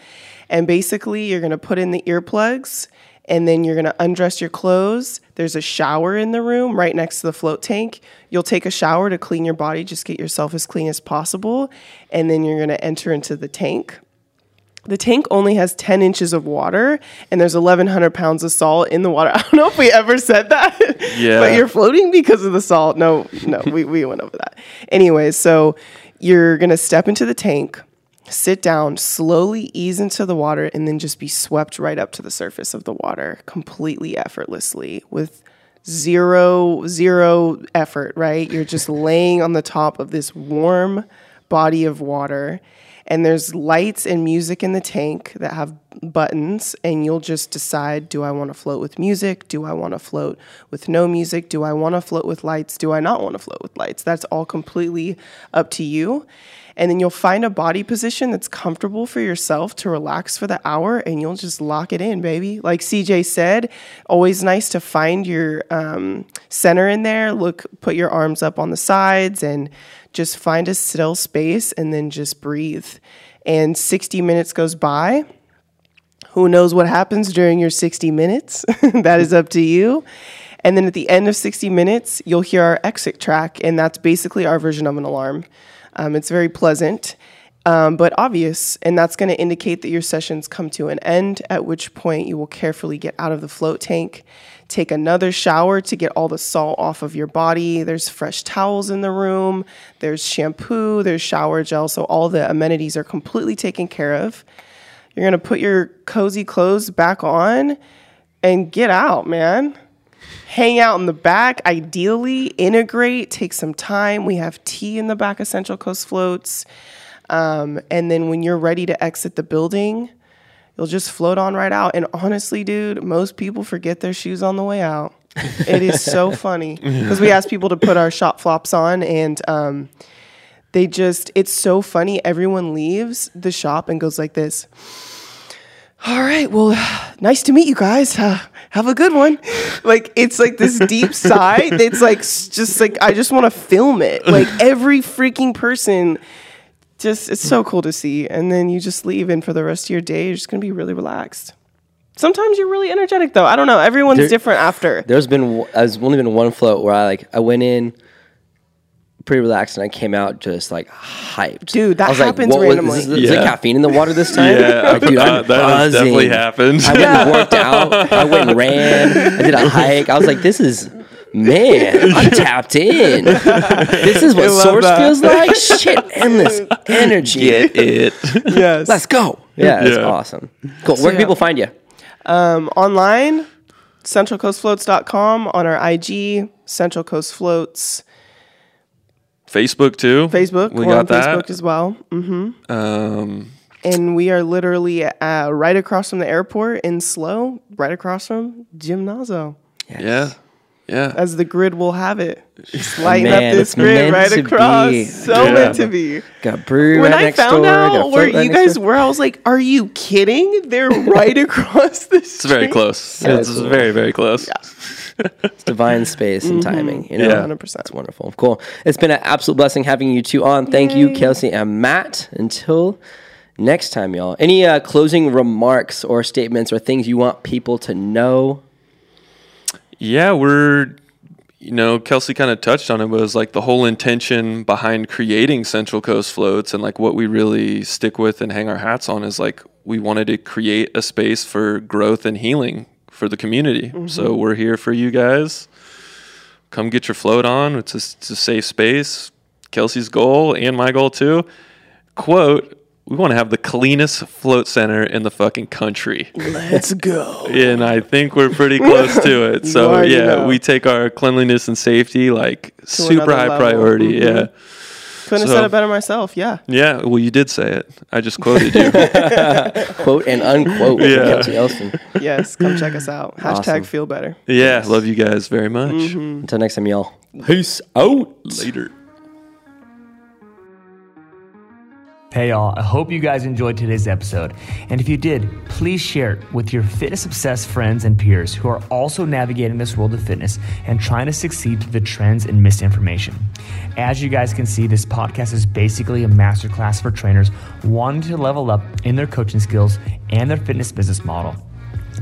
And basically, you're going to put in the earplugs, and then you're going to undress your clothes. There's a shower in the room right next to the float tank. You'll take a shower to clean your body, just get yourself as clean as possible, and then you're going to enter into the tank. The tank only has ten inches of water, and there's eleven hundred pounds of salt in the water. I don't know if we ever said that, yeah. But you're floating because of the salt. No, no, we, we went over that. Anyway, so you're going to step into the tank, sit down, slowly ease into the water, and then just be swept right up to the surface of the water completely effortlessly with zero, zero effort, right? You're just laying on the top of this warm body of water. and there's lights and music in the tank that have buttons, and you'll just decide, do I want to float with music? Do I want to float with no music? Do I want to float with lights? Do I not want to float with lights? That's all completely up to you. And then you'll find a body position that's comfortable for yourself to relax for the hour, and you'll just lock it in, baby. Like C J said, always nice to find your um, center in there. Look, put your arms up on the sides and just find a still space and then just breathe. And sixty minutes goes by. Who knows what happens during your sixty minutes? That is up to you. And then at the end of sixty minutes, you'll hear our exit track, and that's basically our version of an alarm. Um, it's very pleasant, um, but obvious, and that's going to indicate that your sessions come to an end, at which point you will carefully get out of the float tank, take another shower to get all the salt off of your body. There's fresh towels in the room. There's shampoo. There's shower gel. So all the amenities are completely taken care of. You're going to put your cozy clothes back on and get out, man. Hang out in the back, ideally, integrate, take some time. We have tea in the back of Central Coast Floats. Um, and then when you're ready to exit the building, you'll just float on right out. And honestly, dude, most people forget their shoes on the way out. It is so funny because we ask people to put our shop flops on, and um, they just, it's so funny. Everyone leaves the shop and goes like this. All right, well, nice to meet you guys. Uh, have a good one. Like, it's like this deep sigh. It's like, just like, I just want to film it. Like, every freaking person, just, it's so cool to see. And then you just leave, and for the rest of your day, you're just going to be really relaxed. Sometimes you're really energetic, though. I don't know. Everyone's there, different after. There's been, there's only been one float where I, like, I went in pretty relaxed, and I came out just like hyped. Dude, that happens like, randomly. Was, is, yeah. is there caffeine in the water this time? Yeah, like, dude, I'm uh, that buzzing. Has definitely happened. I went and worked out. I went and ran. I did a hike. I was like, this is, man, I'm tapped in. This is what Source that. feels like. Shit, endless energy. Get it. Yes. Let's go. Yeah, that's yeah. awesome. Cool. So, Where can yeah. people find you? Um, online, Central Coast Floats dot com, on our I G, Central Coast Floats. Facebook too. Facebook. We got on that. Facebook as well. Mm-hmm. Um, and we are literally uh, right across from the airport in Slow, right across from Gymnazo. Yes. Yeah. Yeah. As the grid will have it. Just lighten Man, up this grid right across. Be. So yeah. meant to be. Got brewery when right I next found door, out where right you guys door. were, I was like, are you kidding? They're right across the street. It's very close. Yeah, it's cool. very, very close. Yeah. It's divine space and mm-hmm. timing. You know? Yeah, one hundred percent. It's wonderful. Cool. It's been an absolute blessing having you two on. Thank Yay. you, Kelsey and Matt. Until next time, y'all. Any uh, closing remarks or statements or things you want people to know? Yeah, we're, you know, Kelsey kind of touched on it, but it was like the whole intention behind creating Central Coast Floats, and like what we really stick with and hang our hats on is like we wanted to create a space for growth and healing for the community. Mm-hmm. So we're here for you guys. Come get your float on. It's a, it's a safe space. Kelsey's goal and my goal too. Quote, we want to have the cleanest float center in the fucking country. Let's go. And I think we're pretty close to it. So yeah, know. we take our cleanliness and safety like to super high level. priority. Mm-hmm. Yeah. Couldn't so, have said it better myself. Yeah. Yeah. Well, you did say it. I just quoted you. Quote and unquote. Yeah. Kelsey Elston. Yes. Come check us out. Hashtag awesome. feel better. Yeah. Yes. Love you guys very much. Mm-hmm. Until next time, y'all. Peace out. Later. Hey y'all, I hope you guys enjoyed today's episode. And if you did, please share it with your fitness-obsessed friends and peers who are also navigating this world of fitness and trying to succeed through the trends and misinformation. As you guys can see, this podcast is basically a masterclass for trainers wanting to level up in their coaching skills and their fitness business model.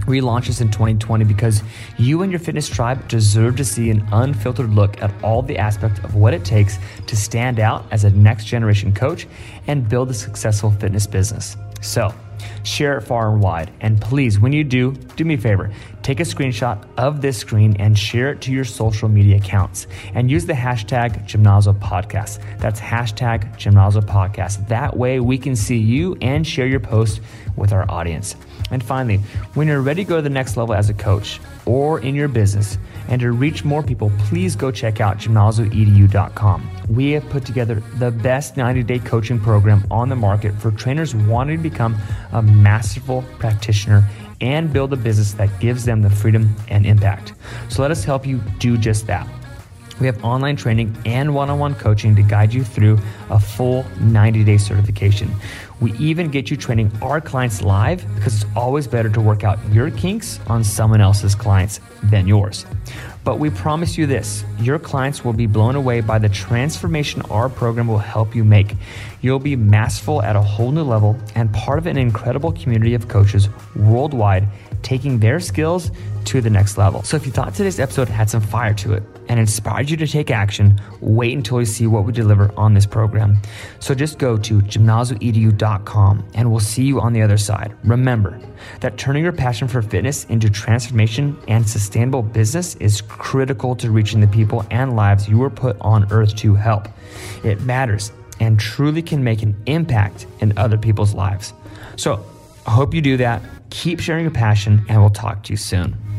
We launched this in twenty twenty because you and your fitness tribe deserve to see an unfiltered look at all the aspects of what it takes to stand out as a next generation coach and build a successful fitness business. So share it far and wide. And please, when you do, do me a favor, take a screenshot of this screen and share it to your social media accounts and use the hashtag Gymnazo Podcast. That's hashtag Gymnazo Podcast. That way we can see you and share your post with our audience. And finally, when you're ready to go to the next level as a coach or in your business and to reach more people, please go check out Gymnazo E D U dot com. We have put together the best ninety-day coaching program on the market for trainers wanting to become a masterful practitioner and build a business that gives them the freedom and impact. So let us help you do just that. We have online training and one-on-one coaching to guide you through a full ninety-day certification. We even get you training our clients live because it's always better to work out your kinks on someone else's clients than yours. But we promise you this, your clients will be blown away by the transformation our program will help you make. You'll be masterful at a whole new level and part of an incredible community of coaches worldwide taking their skills to the next level. So if you thought today's episode had some fire to it and inspired you to take action, wait until you see what we deliver on this program. So just go to Gymnazo E D U dot com and we'll see you on the other side. Remember that turning your passion for fitness into transformation and sustainable business is critical to reaching the people and lives you were put on earth to help. It matters and truly can make an impact in other people's lives. So I hope you do that. Keep sharing your passion, and we'll talk to you soon.